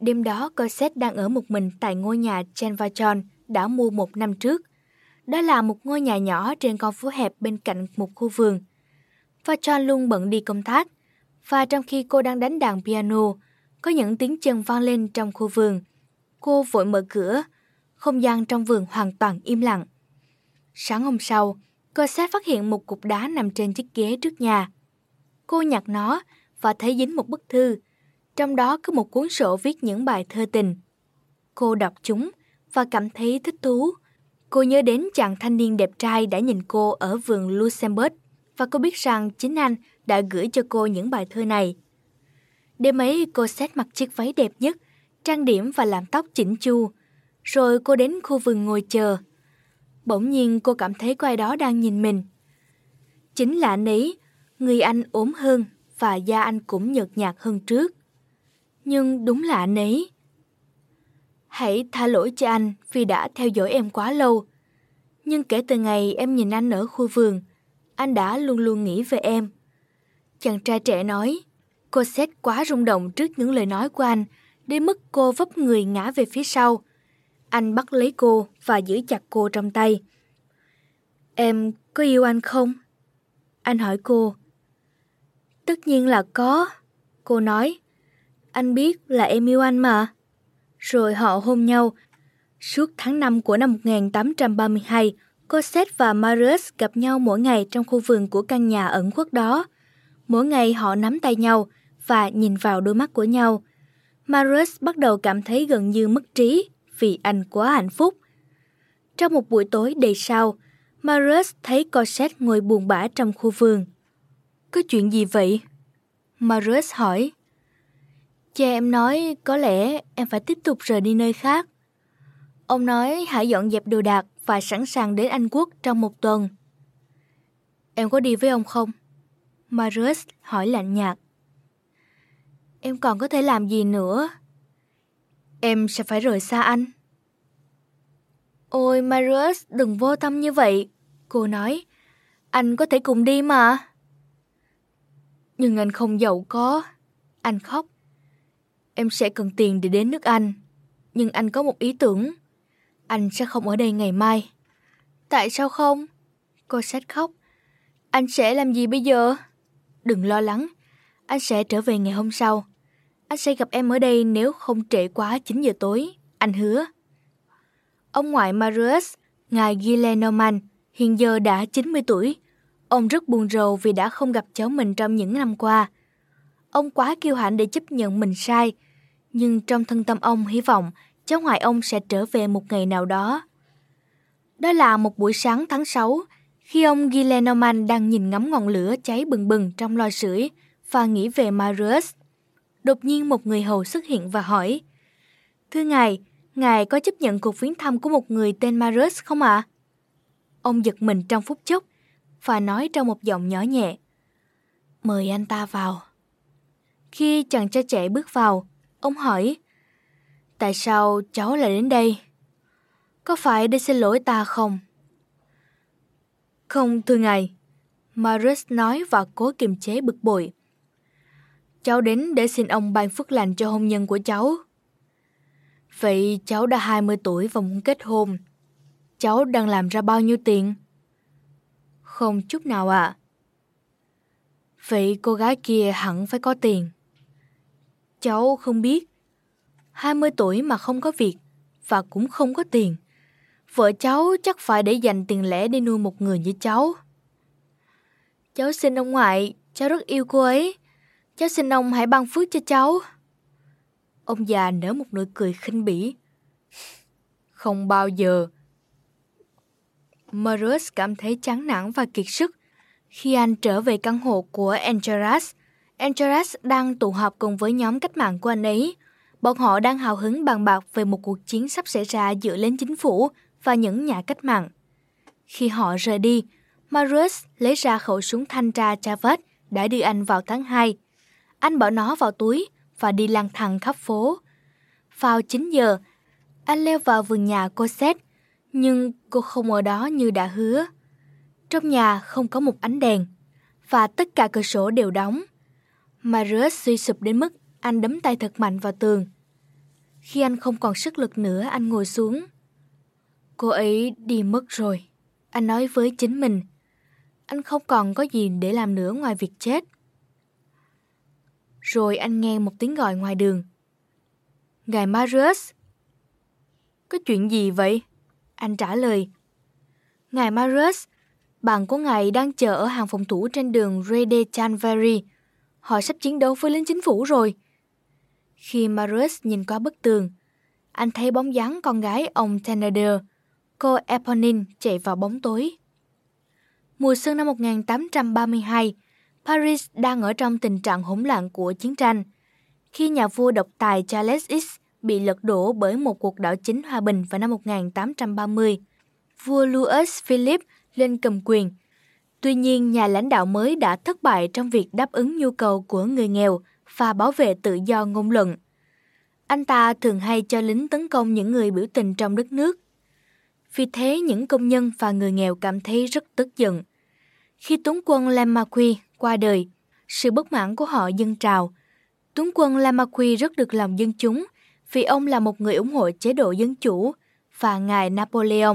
Đêm đó, Cosette đang ở một mình tại ngôi nhà Jean Valjean đã mua 1 năm trước. Đó là một ngôi nhà nhỏ trên con phố hẹp bên cạnh một khu vườn. Fajon luôn bận đi công tác, và trong khi cô đang đánh đàn piano, có những tiếng chân vang lên trong khu vườn. Cô vội mở cửa, không gian trong vườn hoàn toàn im lặng. Sáng hôm sau, Cosette phát hiện một cục đá nằm trên chiếc ghế trước nhà. Cô nhặt nó và thấy dính một bức thư, trong đó có một cuốn sổ viết những bài thơ tình. Cô đọc chúng và cảm thấy thích thú. Cô nhớ đến chàng thanh niên đẹp trai đã nhìn cô ở vườn Luxembourg, và cô biết rằng chính anh đã gửi cho cô những bài thơ này. Đêm ấy, cô xét mặc chiếc váy đẹp nhất, trang điểm và làm tóc chỉnh chu. Rồi cô đến khu vườn ngồi chờ. Bỗng nhiên cô cảm thấy có ai đó đang nhìn mình. Chính là anh ấy. Người anh ốm hơn và da anh cũng nhợt nhạt hơn trước. Nhưng đúng là anh ấy. Hãy tha lỗi cho anh vì đã theo dõi em quá lâu. Nhưng kể từ ngày em nhìn anh ở khu vườn, anh đã luôn luôn nghĩ về em. Chàng trai trẻ nói. Cosette quá rung động trước những lời nói của anh, đến mức cô vấp người ngã về phía sau. Anh bắt lấy cô và giữ chặt cô trong tay. Em có yêu anh không? Anh hỏi cô. Tất nhiên là có, cô nói. Anh biết là em yêu anh mà. Rồi họ hôn nhau. Suốt tháng 5 của năm 1832, Cosette và Marius gặp nhau mỗi ngày trong khu vườn của căn nhà ẩn khuất đó. Mỗi ngày họ nắm tay nhau và nhìn vào đôi mắt của nhau. Marius bắt đầu cảm thấy gần như mất trí vì anh quá hạnh phúc. Trong một buổi tối đầy sao, Marius thấy Cosette ngồi buồn bã trong khu vườn. Có chuyện gì vậy? Marius hỏi. Cha em nói có lẽ em phải tiếp tục rời đi nơi khác. Ông nói hãy dọn dẹp đồ đạc và sẵn sàng đến Anh Quốc trong một tuần. Em có đi với ông không? Marius hỏi lạnh nhạt. Em còn có thể làm gì nữa? Em sẽ phải rời xa anh. Ôi Marius, đừng vô tâm như vậy, cô nói. Anh có thể cùng đi mà. Nhưng anh không giàu có. Anh khóc. Em sẽ cần tiền để đến nước Anh. Nhưng anh có một ý tưởng. Anh sẽ không ở đây ngày mai. Tại sao không? Cosette khóc. Anh sẽ làm gì bây giờ? Đừng lo lắng. Anh sẽ trở về ngày hôm sau. Anh sẽ gặp em ở đây nếu không trễ quá 9 giờ tối. Anh hứa. Ông ngoại Marius, ngài Gillenormand, hiện giờ đã 90 tuổi. Ông rất buồn rầu vì đã không gặp cháu mình trong những năm qua. Ông quá kiêu hãnh để chấp nhận mình sai. Nhưng trong thân tâm ông hy vọng cháu ngoại ông sẽ trở về một ngày nào đó. Đó là một buổi sáng tháng 6, khi ông Gillenormand đang nhìn ngắm ngọn lửa cháy bừng bừng trong lò sưởi và nghĩ về Marius. Đột nhiên một người hầu xuất hiện và hỏi: "Thưa ngài có chấp nhận cuộc viếng thăm của một người tên Marius không ạ?" Ông giật mình trong phút chốc và nói trong một giọng nhỏ nhẹ: "Mời anh ta vào." Khi chàng trai trẻ bước vào, ông hỏi: "Tại sao cháu lại đến đây? Có phải để xin lỗi ta không?" "Không, thưa ngài," Marius nói và cố kiềm chế bực bội. "Cháu đến để xin ông ban phước lành cho hôn nhân của cháu." "Vậy cháu đã 20 tuổi và muốn kết hôn. Cháu đang làm ra bao nhiêu tiền?" "Không chút nào ạ." "Vậy cô gái kia hẳn phải có tiền." "Cháu không biết. 20 tuổi mà không có việc và cũng không có tiền. Vợ cháu chắc phải để dành tiền lẻ để nuôi một người như cháu." "Cháu xin ông ngoại, cháu rất yêu cô ấy. Cháu xin ông hãy ban phước cho cháu." Ông già nở một nụ cười khinh bỉ. "Không bao giờ." Marius cảm thấy chán nản và kiệt sức. Khi anh trở về căn hộ của Enjolras, Enjolras đang tụ họp cùng với nhóm cách mạng của anh ấy. Bọn họ đang hào hứng bàn bạc về một cuộc chiến sắp xảy ra giữa lính chính phủ và những nhà cách mạng. Khi họ rời đi, Marius lấy ra khẩu súng thanh tra Chavez đã đưa anh vào tháng 2. Anh bỏ nó vào túi và đi lang thang khắp phố. Vào 9 giờ, anh leo vào vườn nhà Cosette, nhưng cô không ở đó như đã hứa. Trong nhà không có một ánh đèn và tất cả cửa sổ đều đóng. Marius suy sụp đến mức anh đấm tay thật mạnh vào tường. Khi anh không còn sức lực nữa, anh ngồi xuống. "Cô ấy đi mất rồi," anh nói với chính mình. Anh không còn có gì để làm nữa ngoài việc chết. Rồi anh nghe một tiếng gọi ngoài đường. "Ngài Marius." "Có chuyện gì vậy?" Anh trả lời. "Ngài Marius, bạn của ngài đang chờ ở hàng phòng thủ trên đường Rue des Iwas. Họ sắp chiến đấu với lính chính phủ rồi." Khi Marius nhìn qua bức tường, anh thấy bóng dáng con gái ông Thénardier, cô Eponine chạy vào bóng tối. Mùa xuân năm 1832, Paris đang ở trong tình trạng hỗn loạn của chiến tranh. Khi nhà vua độc tài Charles X bị lật đổ bởi một cuộc đảo chính hòa bình vào năm 1830, vua Louis Philippe lên cầm quyền. Tuy nhiên, nhà lãnh đạo mới đã thất bại trong việc đáp ứng nhu cầu của người nghèo và bảo vệ tự do ngôn luận. Anh ta thường hay cho lính tấn công những người biểu tình trong đất nước. Vì thế, những công nhân và người nghèo cảm thấy rất tức giận. Khi tướng quân Lamarque qua đời, sự bất mãn của họ dâng trào. Tướng quân Lamarque rất được lòng dân chúng vì ông là một người ủng hộ chế độ dân chủ và ngài Napoleon.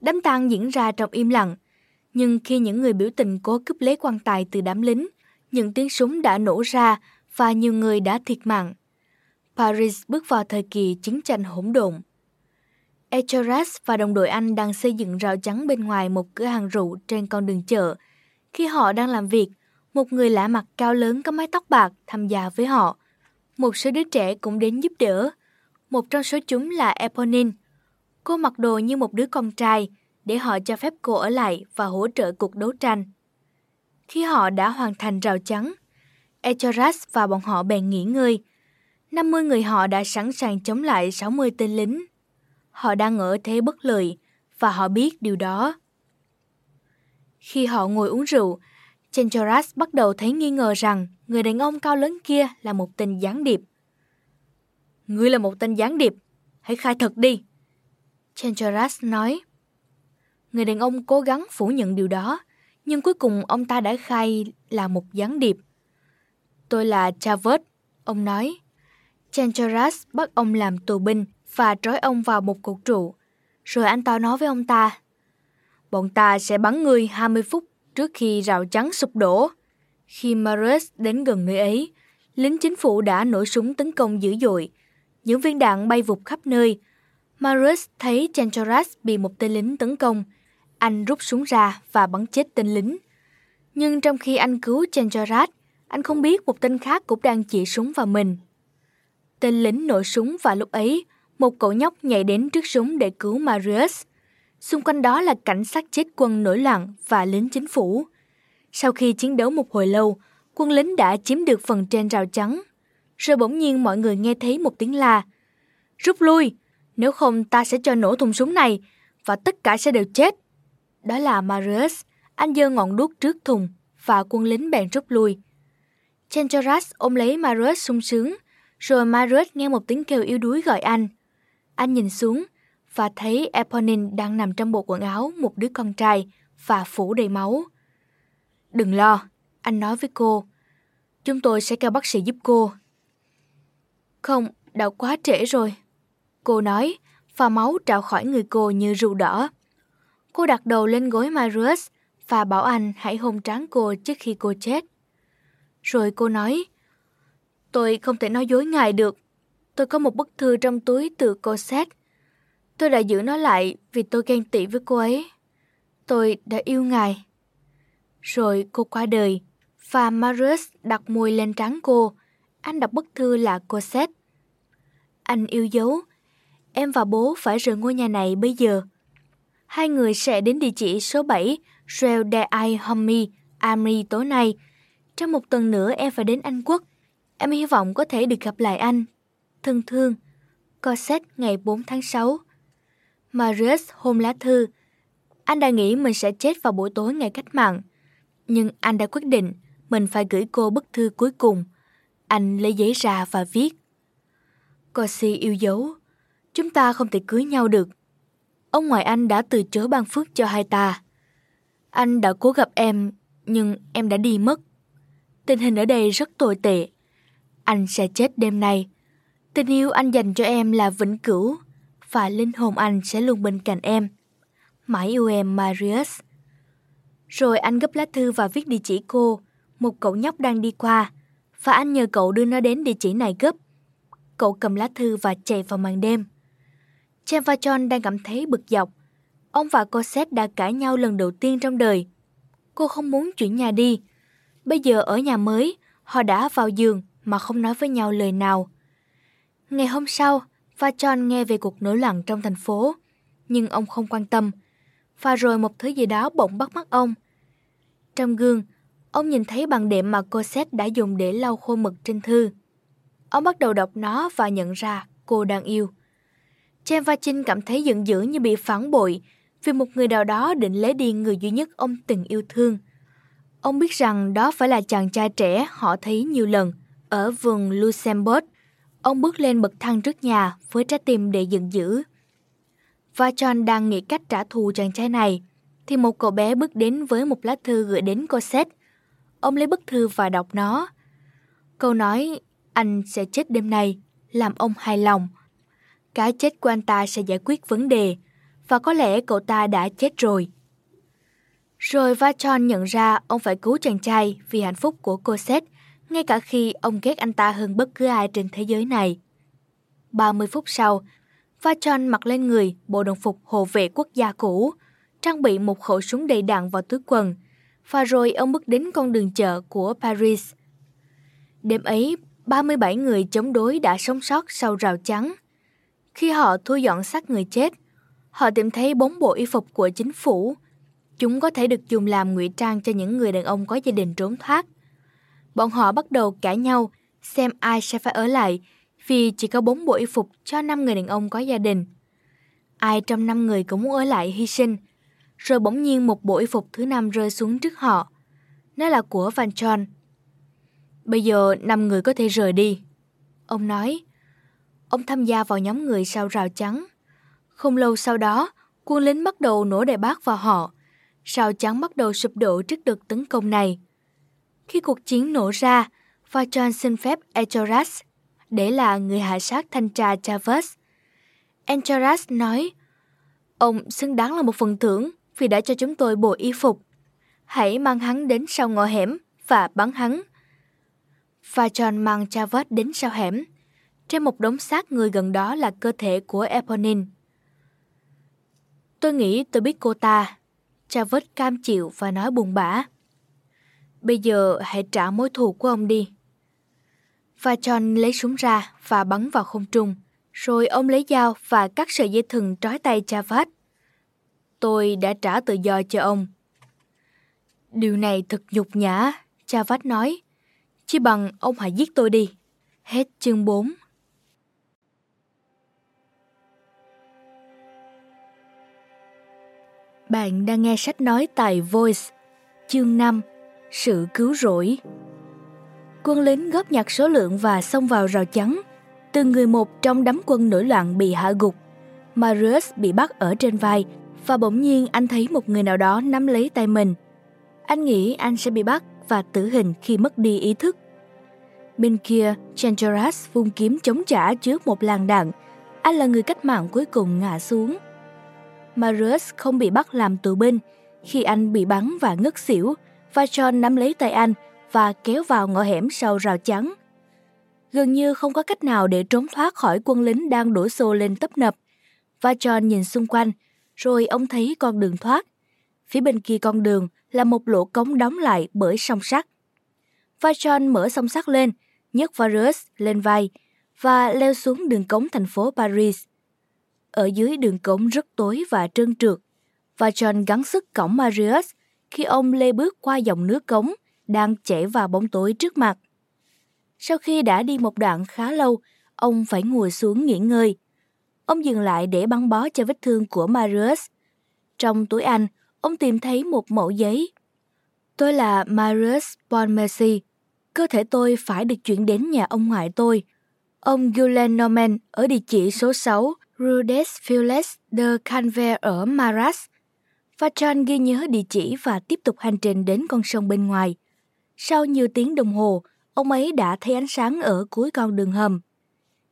Đám tang diễn ra trong im lặng. Nhưng khi những người biểu tình cố cướp lấy quan tài từ đám lính, những tiếng súng đã nổ ra và nhiều người đã thiệt mạng. Paris bước vào thời kỳ chiến tranh hỗn độn. Enjolras và đồng đội Anh đang xây dựng rào chắn bên ngoài một cửa hàng rượu trên con đường chợ. Khi họ đang làm việc, một người lạ mặt cao lớn có mái tóc bạc tham gia với họ. Một số đứa trẻ cũng đến giúp đỡ. Một trong số chúng là Eponine. Cô mặc đồ như một đứa con trai để họ cho phép cô ở lại và hỗ trợ cuộc đấu tranh. Khi họ đã hoàn thành rào chắn, Enjolras và bọn họ bèn nghỉ ngơi. 50 người họ đã sẵn sàng chống lại 60 tên lính. Họ đang ở thế bất lợi và họ biết điều đó. Khi họ ngồi uống rượu, Enjolras bắt đầu thấy nghi ngờ rằng người đàn ông cao lớn kia là một tên gián điệp. Ngươi là một tên gián điệp, hãy khai thật đi, Enjolras nói. Người đàn ông cố gắng phủ nhận điều đó, nhưng cuối cùng ông ta đã khai là một gián điệp. Tôi là Chavez, ông nói. Enjolras bắt ông làm tù binh và trói ông vào một cột trụ. Rồi anh ta nói với ông ta, bọn ta sẽ bắn ngươi 20 phút trước khi rào chắn sụp đổ. Khi Marius đến gần nơi ấy, lính chính phủ đã nổ súng tấn công dữ dội. Những viên đạn bay vụt khắp nơi. Marius thấy Enjolras bị một tên lính tấn công. Anh rút súng ra và bắn chết tên lính. Nhưng trong khi anh cứu Enjolras, anh không biết một tên khác cũng đang chỉ súng vào mình. Tên lính nổ súng và lúc ấy, một cậu nhóc nhảy đến trước súng để cứu Marius. Xung quanh đó là cảnh sát chết quân nổi loạn và lính chính phủ. Sau khi chiến đấu một hồi lâu, quân lính đã chiếm được phần trên rào chắn. Rồi bỗng nhiên mọi người nghe thấy một tiếng la. Rút lui, nếu không ta sẽ cho nổ thùng súng này và tất cả sẽ đều chết. Đó là Marius, anh giơ ngọn đuốc trước thùng và quân lính bèn rút lui. Enjolras ôm lấy Marius sung sướng, rồi Marius nghe một tiếng kêu yếu đuối gọi anh. Anh nhìn xuống và thấy Eponine đang nằm trong bộ quần áo một đứa con trai và phủ đầy máu. Đừng lo, anh nói với cô. Chúng tôi sẽ kêu bác sĩ giúp cô. Không, đã quá trễ rồi, cô nói, và máu trào khỏi người cô như rượu đỏ. Cô đặt đầu lên gối Marius và bảo anh hãy hôn trán cô trước khi cô chết. Rồi cô nói, tôi không thể nói dối ngài được. Tôi có một bức thư trong túi từ Cosette. Tôi đã giữ nó lại vì tôi ghen tị với cô ấy. Tôi đã yêu ngài. Rồi cô qua đời, và Marius đặt môi lên trán cô. Anh đọc bức thư là Cosette. Anh yêu dấu. Em và bố phải rời ngôi nhà này bây giờ. Hai người sẽ đến địa chỉ số 7, Rue des Iwas tối nay. Trong một tuần nữa em phải đến Anh Quốc. Em hy vọng có thể được gặp lại anh. Thân thương, Cosette ngày 4 tháng 6. Marius hôn lá thư. Anh đã nghĩ mình sẽ chết vào buổi tối ngày cách mạng. Nhưng anh đã quyết định mình phải gửi cô bức thư cuối cùng. Anh lấy giấy ra và viết. Cosette yêu dấu, chúng ta không thể cưới nhau được. Ông ngoại anh đã từ chối ban phước cho hai ta. Anh đã cố gặp em, nhưng em đã đi mất. Tình hình ở đây rất tồi tệ. Anh sẽ chết đêm nay. Tình yêu anh dành cho em là vĩnh cửu và linh hồn anh sẽ luôn bên cạnh em. Mãi yêu em, Marius. Rồi anh gấp lá thư và viết địa chỉ cô. Một cậu nhóc đang đi qua và anh nhờ cậu đưa nó đến địa chỉ này gấp. Cậu cầm lá thư và chạy vào màn đêm. Jean Valjean đang cảm thấy bực dọc. Ông và Cosette đã cãi nhau lần đầu tiên trong đời. Cô không muốn chuyển nhà đi. Bây giờ ở nhà mới, họ đã vào giường mà không nói với nhau lời nào. Ngày hôm sau, Vachon nghe về cuộc nổi loạn trong thành phố, nhưng ông không quan tâm. Và rồi một thứ gì đó bỗng bắt mắt ông. Trong gương, ông nhìn thấy bằng đệm mà Cosette đã dùng để lau khô mực trên thư. Ông bắt đầu đọc nó và nhận ra cô đang yêu. Jean Valjean cảm thấy giận dữ như bị phản bội vì một người nào đó định lấy đi người duy nhất ông từng yêu thương. Ông biết rằng đó phải là chàng trai trẻ họ thấy nhiều lần ở vườn Luxembourg. Ông bước lên bậc thang trước nhà với trái tim để giận dữ. Vachon đang nghĩ cách trả thù chàng trai này, thì một cậu bé bước đến với một lá thư gửi đến Cosette. Ông lấy bức thư và đọc nó. Câu nói, anh sẽ chết đêm nay, làm ông hài lòng. Cái chết của anh ta sẽ giải quyết vấn đề, và có lẽ cậu ta đã chết rồi. Rồi Vachon nhận ra ông phải cứu chàng trai vì hạnh phúc của Cosette, ngay cả khi ông ghét anh ta hơn bất cứ ai trên thế giới này. 30 phút sau, Vachon mặc lên người bộ đồng phục hộ vệ quốc gia cũ, trang bị một khẩu súng đầy đạn vào túi quần, và rồi ông bước đến con đường chợ của Paris. Đêm ấy, 37 người chống đối đã sống sót sau rào chắn. Khi họ thu dọn xác người chết, họ tìm thấy 4 bộ y phục của chính phủ. Chúng có thể được dùng làm ngụy trang cho những người đàn ông có gia đình trốn thoát. Bọn họ bắt đầu cãi nhau, xem ai sẽ phải ở lại, vì chỉ có 4 bộ y phục cho 5 người đàn ông có gia đình. Ai trong 5 người cũng muốn ở lại hy sinh. Rồi bỗng nhiên một bộ y phục thứ 5 rơi xuống trước họ. Nó là của Vachon. Bây giờ 5 người có thể rời đi, ông nói. Ông tham gia vào nhóm người sau rào chắn. Không lâu sau đó, quân lính bắt đầu nổ đại bác vào họ. Rào chắn bắt đầu sụp đổ trước đợt tấn công này. Khi cuộc chiến nổ ra, Vachon xin phép Enjolras, để là người hạ sát thanh tra Chavez. Enjolras nói, ông xứng đáng là một phần thưởng vì đã cho chúng tôi bộ y phục. Hãy mang hắn đến sau ngõ hẻm và bắn hắn. Fajon mang Chavez đến sau hẻm. Trên một đống xác người gần đó là cơ thể của Eponine. Tôi nghĩ tôi biết cô ta. Chavez cam chịu và nói buồn bã. Bây giờ hãy trả mối thù của ông đi. Fajon lấy súng ra và bắn vào không trung. Rồi ông lấy dao và cắt sợi dây thừng trói tay Chavez. Tôi đã trả tự do cho ông. Điều này thật nhục nhã, Chavez nói. Chỉ bằng ông hãy giết tôi đi. Hết chương 4. Bạn đang nghe sách nói tại Voiz, chương 5, sự cứu rỗi. Quân lính góp nhặt số lượng và xông vào rào chắn. Từng người một trong đám quân nổi loạn bị hạ gục. Marius bị bắt ở trên vai và bỗng nhiên anh thấy một người nào đó nắm lấy tay mình. Anh nghĩ anh sẽ bị bắt và tử hình khi mất đi ý thức. Bên kia, Enjolras vung kiếm chống trả trước một làn đạn. Anh là người cách mạng cuối cùng ngã xuống. Marius không bị bắt làm tù binh. Khi anh bị bắn và ngất xỉu, Vachon nắm lấy tay anh và kéo vào ngõ hẻm sau rào chắn. Gần như không có cách nào để trốn thoát khỏi quân lính đang đổ xô lên tấp nập. Vachon nhìn xung quanh, rồi ông thấy con đường thoát. Phía bên kia con đường là một lỗ cống đóng lại bởi song sắt. Vachon mở song sắt lên, nhấc Marius lên vai và leo xuống đường cống thành phố Paris. Ở dưới đường cống rất tối và trơn trượt. Vachon gắng sức cõng Marius khi ông lê bước qua dòng nước cống đang chảy vào bóng tối trước mặt. Sau khi đã đi một đoạn khá lâu, ông phải ngồi xuống nghỉ ngơi. Ông dừng lại để băng bó cho vết thương của Marius. Trong túi anh, ông tìm thấy một mẩu giấy. Tôi là Marius Pontmercy. Cơ thể tôi phải được chuyển đến nhà ông ngoại tôi, ông Gillenormand, ở địa chỉ số 6, Rue des Iwas de Travers ở Maras. Vachon ghi nhớ địa chỉ và tiếp tục hành trình đến con sông bên ngoài. Sau nhiều tiếng đồng hồ, ông ấy đã thấy ánh sáng ở cuối con đường hầm.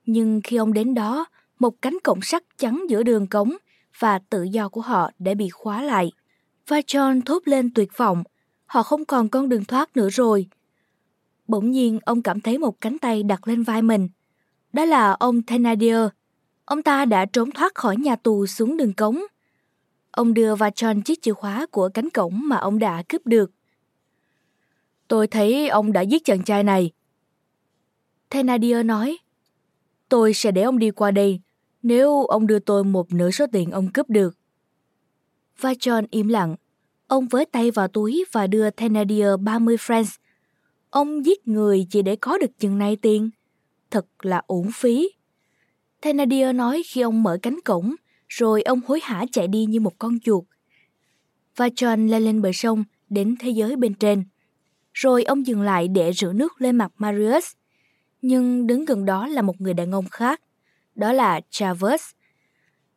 Nhưng khi ông đến đó, một cánh cổng sắt chắn giữa đường cống và tự do của họ đã bị khóa lại. Vachon thốt lên tuyệt vọng. Họ không còn con đường thoát nữa rồi. Bỗng nhiên ông cảm thấy một cánh tay đặt lên vai mình. Đó là ông Thénardier. Ông ta đã trốn thoát khỏi nhà tù xuống đường cống. Ông đưa Vachon chiếc chìa khóa của cánh cổng mà ông đã cướp được. Tôi thấy ông đã giết chàng trai này, Thénardier nói. Tôi sẽ để ông đi qua đây nếu ông đưa tôi một nửa số tiền ông cướp được. Vachon im lặng. Ông với tay vào túi và đưa Thénardier 30 francs. Ông giết người chỉ để có được chừng này tiền. Thật là uổng phí, Thénardier nói khi ông mở cánh cổng, rồi ông hối hả chạy đi như một con chuột. Vachon leo lên bờ sông đến thế giới bên trên. Rồi ông dừng lại để rửa nước lên mặt Marius. Nhưng đứng gần đó là một người đàn ông khác. Đó là Chavez.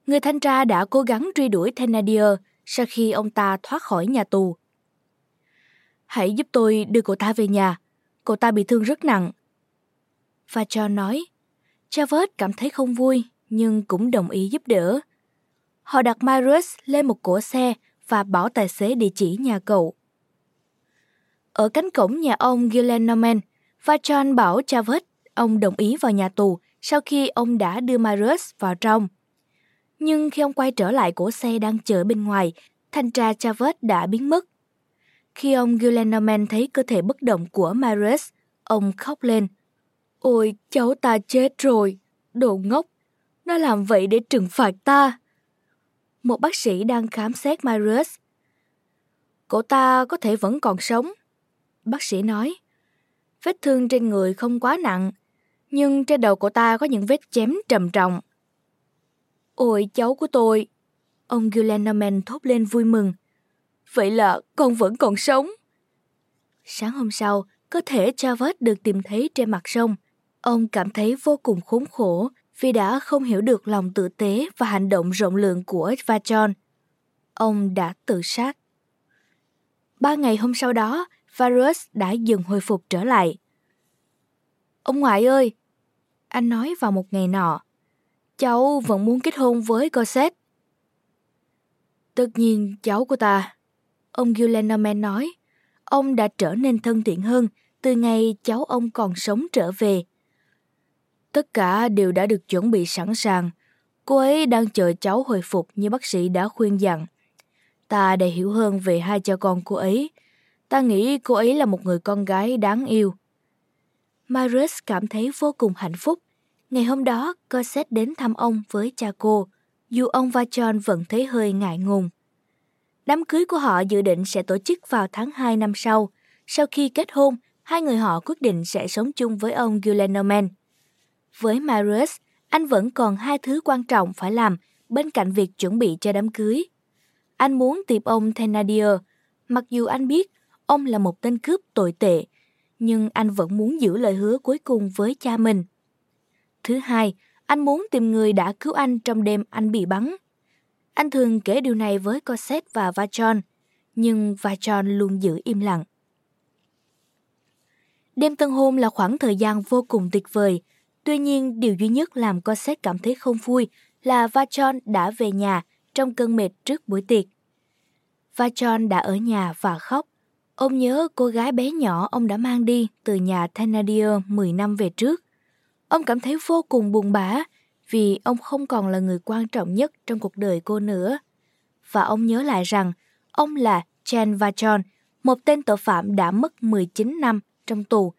Người thanh tra đã cố gắng truy đuổi Thénardier sau khi ông ta thoát khỏi nhà tù. Hãy giúp tôi đưa cậu ta về nhà. Cậu ta bị thương rất nặng, Vachon nói. Chavez cảm thấy không vui nhưng cũng đồng ý giúp đỡ. Họ đặt Marius lên một cỗ xe và bảo tài xế địa chỉ nhà cậu. Ở cánh cổng nhà ông Gillenormand, Vachon bảo Chavez ông đồng ý vào nhà tù sau khi ông đã đưa Marius vào trong. Nhưng khi ông quay trở lại cỗ xe đang chờ bên ngoài, thanh tra Chavez đã biến mất. Khi ông Gillenormand thấy cơ thể bất động của Marius, ông khóc lên. Ôi, cháu ta chết rồi, đồ ngốc, nó làm vậy để trừng phạt ta. Một bác sĩ đang khám xét Marius. Cậu ta có thể vẫn còn sống, bác sĩ nói. Vết thương trên người không quá nặng, nhưng trên đầu cậu ta có những vết chém trầm trọng. Ôi, cháu của tôi, ông Gillenormand thốt lên vui mừng. Vậy là con vẫn còn sống. Sáng hôm sau, cơ thể Chavez được tìm thấy trên mặt sông. Ông cảm thấy vô cùng khốn khổ vì đã không hiểu được lòng tử tế và hành động rộng lượng của Vachon. Ông đã tự sát. 3 ngày hôm sau đó, Marius đã dần hồi phục trở lại. Ông ngoại ơi, anh nói vào một ngày nọ, cháu vẫn muốn kết hôn với Cosette. Tất nhiên cháu của ta, ông Gillenormand nói. Ông đã trở nên thân thiện hơn từ ngày cháu ông còn sống trở về. Tất cả đều đã được chuẩn bị sẵn sàng. Cô ấy đang chờ cháu hồi phục như bác sĩ đã khuyên dặn. Ta đã hiểu hơn về hai cha con cô ấy. Ta nghĩ cô ấy là một người con gái đáng yêu. Marius cảm thấy vô cùng hạnh phúc. Ngày hôm đó, Cosette đến thăm ông với cha cô, dù ông Vachon vẫn thấy hơi ngại ngùng. Đám cưới của họ dự định sẽ tổ chức vào tháng 2 năm sau. Sau khi kết hôn, hai người họ quyết định sẽ sống chung với ông Gillenormand. Với Marius, anh vẫn còn 2 thứ quan trọng phải làm bên cạnh việc chuẩn bị cho đám cưới. Anh muốn tìm ông Thénardier, mặc dù anh biết ông là một tên cướp tồi tệ, nhưng anh vẫn muốn giữ lời hứa cuối cùng với cha mình. Thứ hai, anh muốn tìm người đã cứu anh trong đêm anh bị bắn. Anh thường kể điều này với Cosette và Vachon, nhưng Vachon luôn giữ im lặng. Đêm tân hôn là khoảng thời gian vô cùng tuyệt vời. Tuy nhiên, điều duy nhất làm Cosette cảm thấy không vui là Vachon đã về nhà trong cơn mệt trước buổi tiệc. Vachon đã ở nhà và khóc. Ông nhớ cô gái bé nhỏ ông đã mang đi từ nhà Thénardier 10 năm về trước. Ông cảm thấy vô cùng buồn bã vì ông không còn là người quan trọng nhất trong cuộc đời cô nữa. Và ông nhớ lại rằng ông là Jean Valjean, một tên tội phạm đã mất 19 năm trong tù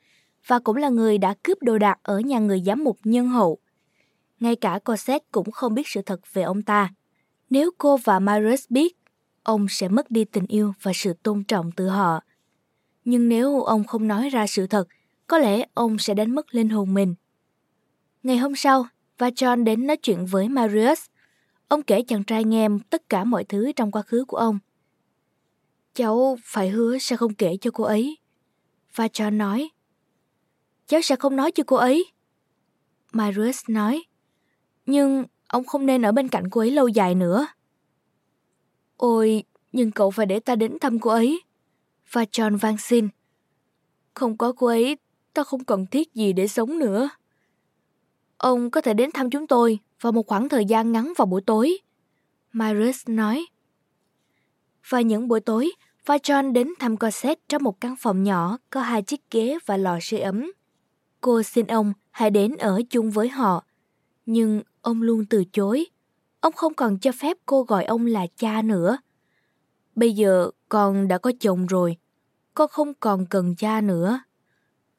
và cũng là người đã cướp đồ đạc ở nhà người giám mục nhân hậu. Ngay cả Cosette cũng không biết sự thật về ông ta. Nếu cô và Marius biết, ông sẽ mất đi tình yêu và sự tôn trọng từ họ. Nhưng nếu ông không nói ra sự thật, có lẽ ông sẽ đánh mất linh hồn mình. Ngày hôm sau, Vajon đến nói chuyện với Marius. Ông kể chàng trai nghe tất cả mọi thứ trong quá khứ của ông. Cháu phải hứa sẽ không kể cho cô ấy, Vajon nói. Cháu sẽ không nói cho cô ấy, Marius nói. Nhưng ông không nên ở bên cạnh cô ấy lâu dài nữa. Ôi, nhưng cậu phải để ta đến thăm cô ấy, Vajon van xin. Không có cô ấy, ta không cần thiết gì để sống nữa. Ông có thể đến thăm chúng tôi vào một khoảng thời gian ngắn vào buổi tối, Marius nói. Và những buổi tối, Vajon đến thăm Cosette trong một căn phòng nhỏ có 2 chiếc ghế và lò sưởi ấm. Cô xin ông hãy đến ở chung với họ, nhưng ông luôn từ chối. Ông không còn cho phép cô gọi ông là cha nữa. Bây giờ con đã có chồng rồi, con không còn cần cha nữa.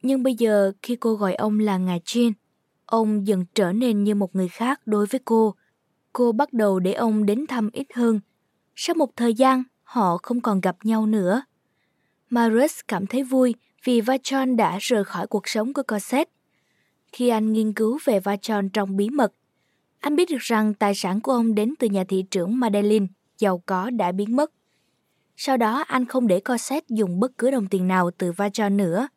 Nhưng bây giờ khi cô gọi ông là ngài Jean, ông dần trở nên như một người khác đối với cô. Cô bắt đầu để ông đến thăm ít hơn. Sau một thời gian, họ không còn gặp nhau nữa. Marius cảm thấy vui vì Vajon đã rời khỏi cuộc sống của Cosette. Khi anh nghiên cứu về Vajon trong bí mật, anh biết được rằng tài sản của ông đến từ nhà thị trưởng Madeleine, giàu có đã biến mất. Sau đó, anh không để Cosette dùng bất cứ đồng tiền nào từ Vajon nữa.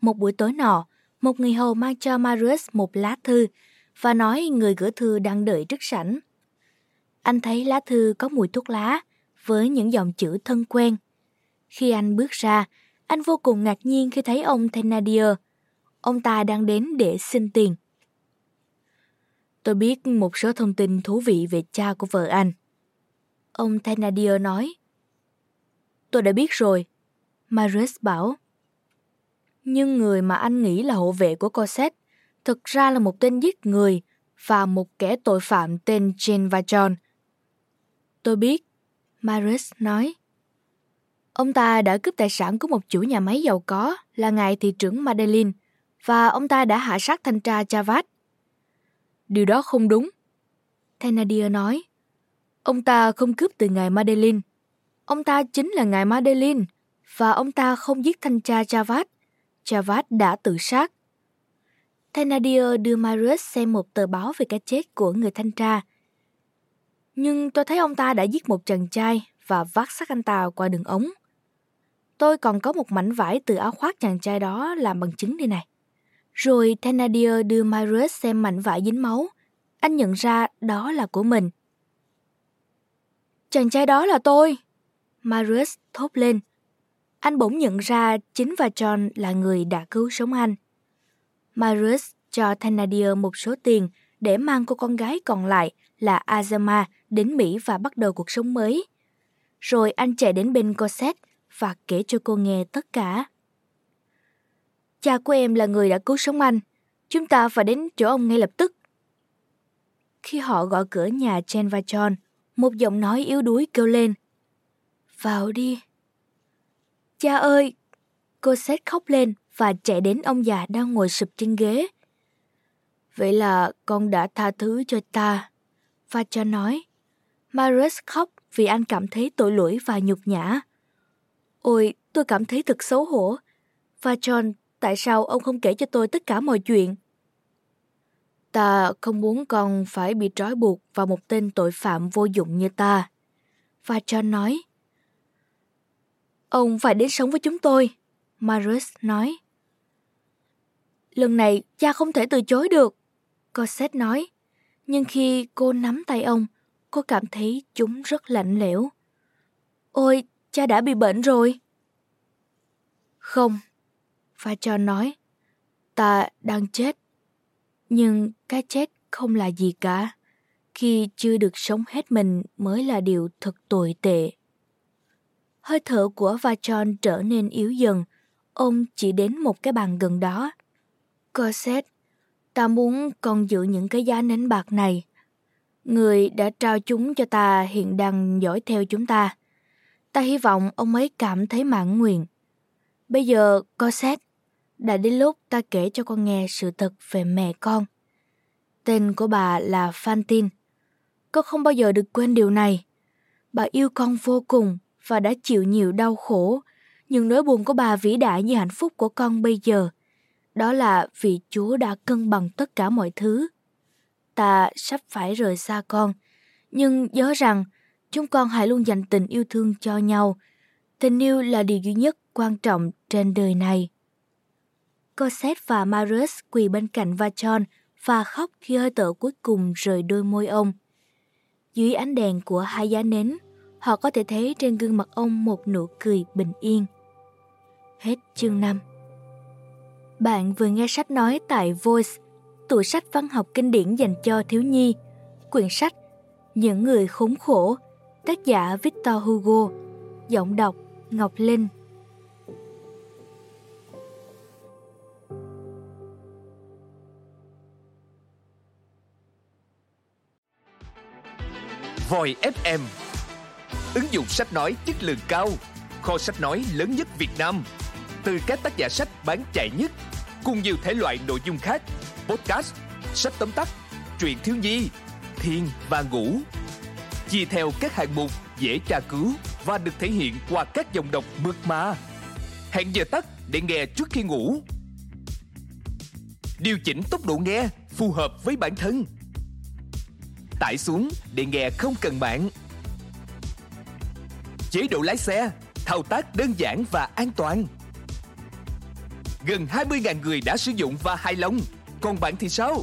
Một buổi tối nọ, một người hầu mang cho Marius một lá thư và nói người gửi thư đang đợi trước sảnh. Anh thấy lá thư có mùi thuốc lá với những dòng chữ thân quen. Khi anh bước ra, anh vô cùng ngạc nhiên khi thấy ông Thénardier. Ông ta đang đến để xin tiền. Tôi biết một số thông tin thú vị về cha của vợ anh, ông Thénardier nói. Tôi đã biết rồi, Marius bảo. Nhưng người mà anh nghĩ là hộ vệ của Cosette thực ra là một tên giết người và một kẻ tội phạm tên Jean Valjean. Tôi biết, Marius nói. Ông ta đã cướp tài sản của một chủ nhà máy giàu có là ngài thị trưởng Madeleine và ông ta đã hạ sát thanh tra Chavez. Điều đó không đúng, Thénardier nói. Ông ta không cướp từ ngài Madeleine. Ông ta chính là ngài Madeleine và ông ta không giết thanh tra Chavez. Chavez đã tự sát. Thénardier đưa Marius xem một tờ báo về cái chết của người thanh tra. Nhưng tôi thấy ông ta đã giết một chàng trai và vác xác anh ta qua đường ống. Tôi còn có một mảnh vải từ áo khoác chàng trai đó làm bằng chứng đây này. Rồi Thénardier đưa Marius xem mảnh vải dính máu. Anh nhận ra đó là của mình. Chàng trai đó là tôi, Marius thốt lên. Anh bỗng nhận ra chính Vajon là người đã cứu sống anh. Marius cho Thénardier một số tiền để mang cô con gái còn lại là Azelma đến Mỹ và bắt đầu cuộc sống mới. Rồi anh chạy đến bên Cosette và kể cho cô nghe tất cả. Cha của em là người đã cứu sống anh. Chúng ta phải đến chỗ ông ngay lập tức. Khi họ gõ cửa nhà Jean Valjean, một giọng nói yếu đuối kêu lên. Vào đi. Cha ơi! Cosette khóc lên và chạy đến ông già đang ngồi sụp trên ghế. Vậy là con đã tha thứ cho ta, Valjean nói. Marius khóc vì anh cảm thấy tội lỗi và nhục nhã. Ôi, tôi cảm thấy thật xấu hổ. Valjean, tại sao ông không kể cho tôi tất cả mọi chuyện? Ta không muốn con phải bị trói buộc vào một tên tội phạm vô dụng như ta, Valjean nói. Ông phải đến sống với chúng tôi, Marius nói. Lần này cha không thể từ chối được, Cosette nói. Nhưng khi cô nắm tay ông, cô cảm thấy chúng rất lạnh lẽo. Ôi, cha đã bị bệnh rồi. Không, Valjean nói. Ta đang chết. Nhưng cái chết không là gì cả. Khi chưa được sống hết mình mới là điều thật tồi tệ. Hơi thở của Valjean trở nên yếu dần. Ông chỉ đến một cái bàn gần đó. Cosette, ta muốn con giữ những cái giá nến bạc này. Người đã trao chúng cho ta hiện đang dõi theo chúng ta. Ta hy vọng ông ấy cảm thấy mãn nguyện. Bây giờ, Cosette, đã đến lúc ta kể cho con nghe sự thật về mẹ con. Tên của bà là Fantine. Con không bao giờ được quên điều này. Bà yêu con vô cùng và đã chịu nhiều đau khổ. Nhưng nỗi buồn của bà vĩ đại như hạnh phúc của con bây giờ. Đó là vì Chúa đã cân bằng tất cả mọi thứ. Ta sắp phải rời xa con. Nhưng nhớ rằng, chúng con hãy luôn dành tình yêu thương cho nhau. Tình yêu là điều duy nhất quan trọng trên đời này. Cosette và Marius quỳ bên cạnh Valjean và khóc khi hơi thở cuối cùng rời đôi môi ông. Dưới ánh đèn của hai giá nến, họ có thể thấy trên gương mặt ông một nụ cười bình yên. Hết chương 5. Bạn vừa nghe sách nói tại Voiz, tủ sách văn học kinh điển dành cho thiếu nhi. Quyển sách Những Người Khốn Khổ, tác giả Victor Hugo, giọng đọc Ngọc Linh. Voiz FM, ứng dụng sách nói chất lượng cao, kho sách nói lớn nhất Việt Nam. Từ các tác giả sách bán chạy nhất, cùng nhiều thể loại nội dung khác, podcast, sách tóm tắt, truyện thiếu nhi, thiền và ngủ. Chia theo các hạng mục dễ tra cứu và được thể hiện qua các dòng đọc mượt mà. Hẹn giờ tắt để nghe trước khi ngủ. Điều chỉnh tốc độ nghe phù hợp với bản thân. Tải xuống để nghe không cần mạng. Chế độ lái xe, thao tác đơn giản và an toàn. Gần 20.000 người đã sử dụng và hài lòng. Còn bạn thì sao?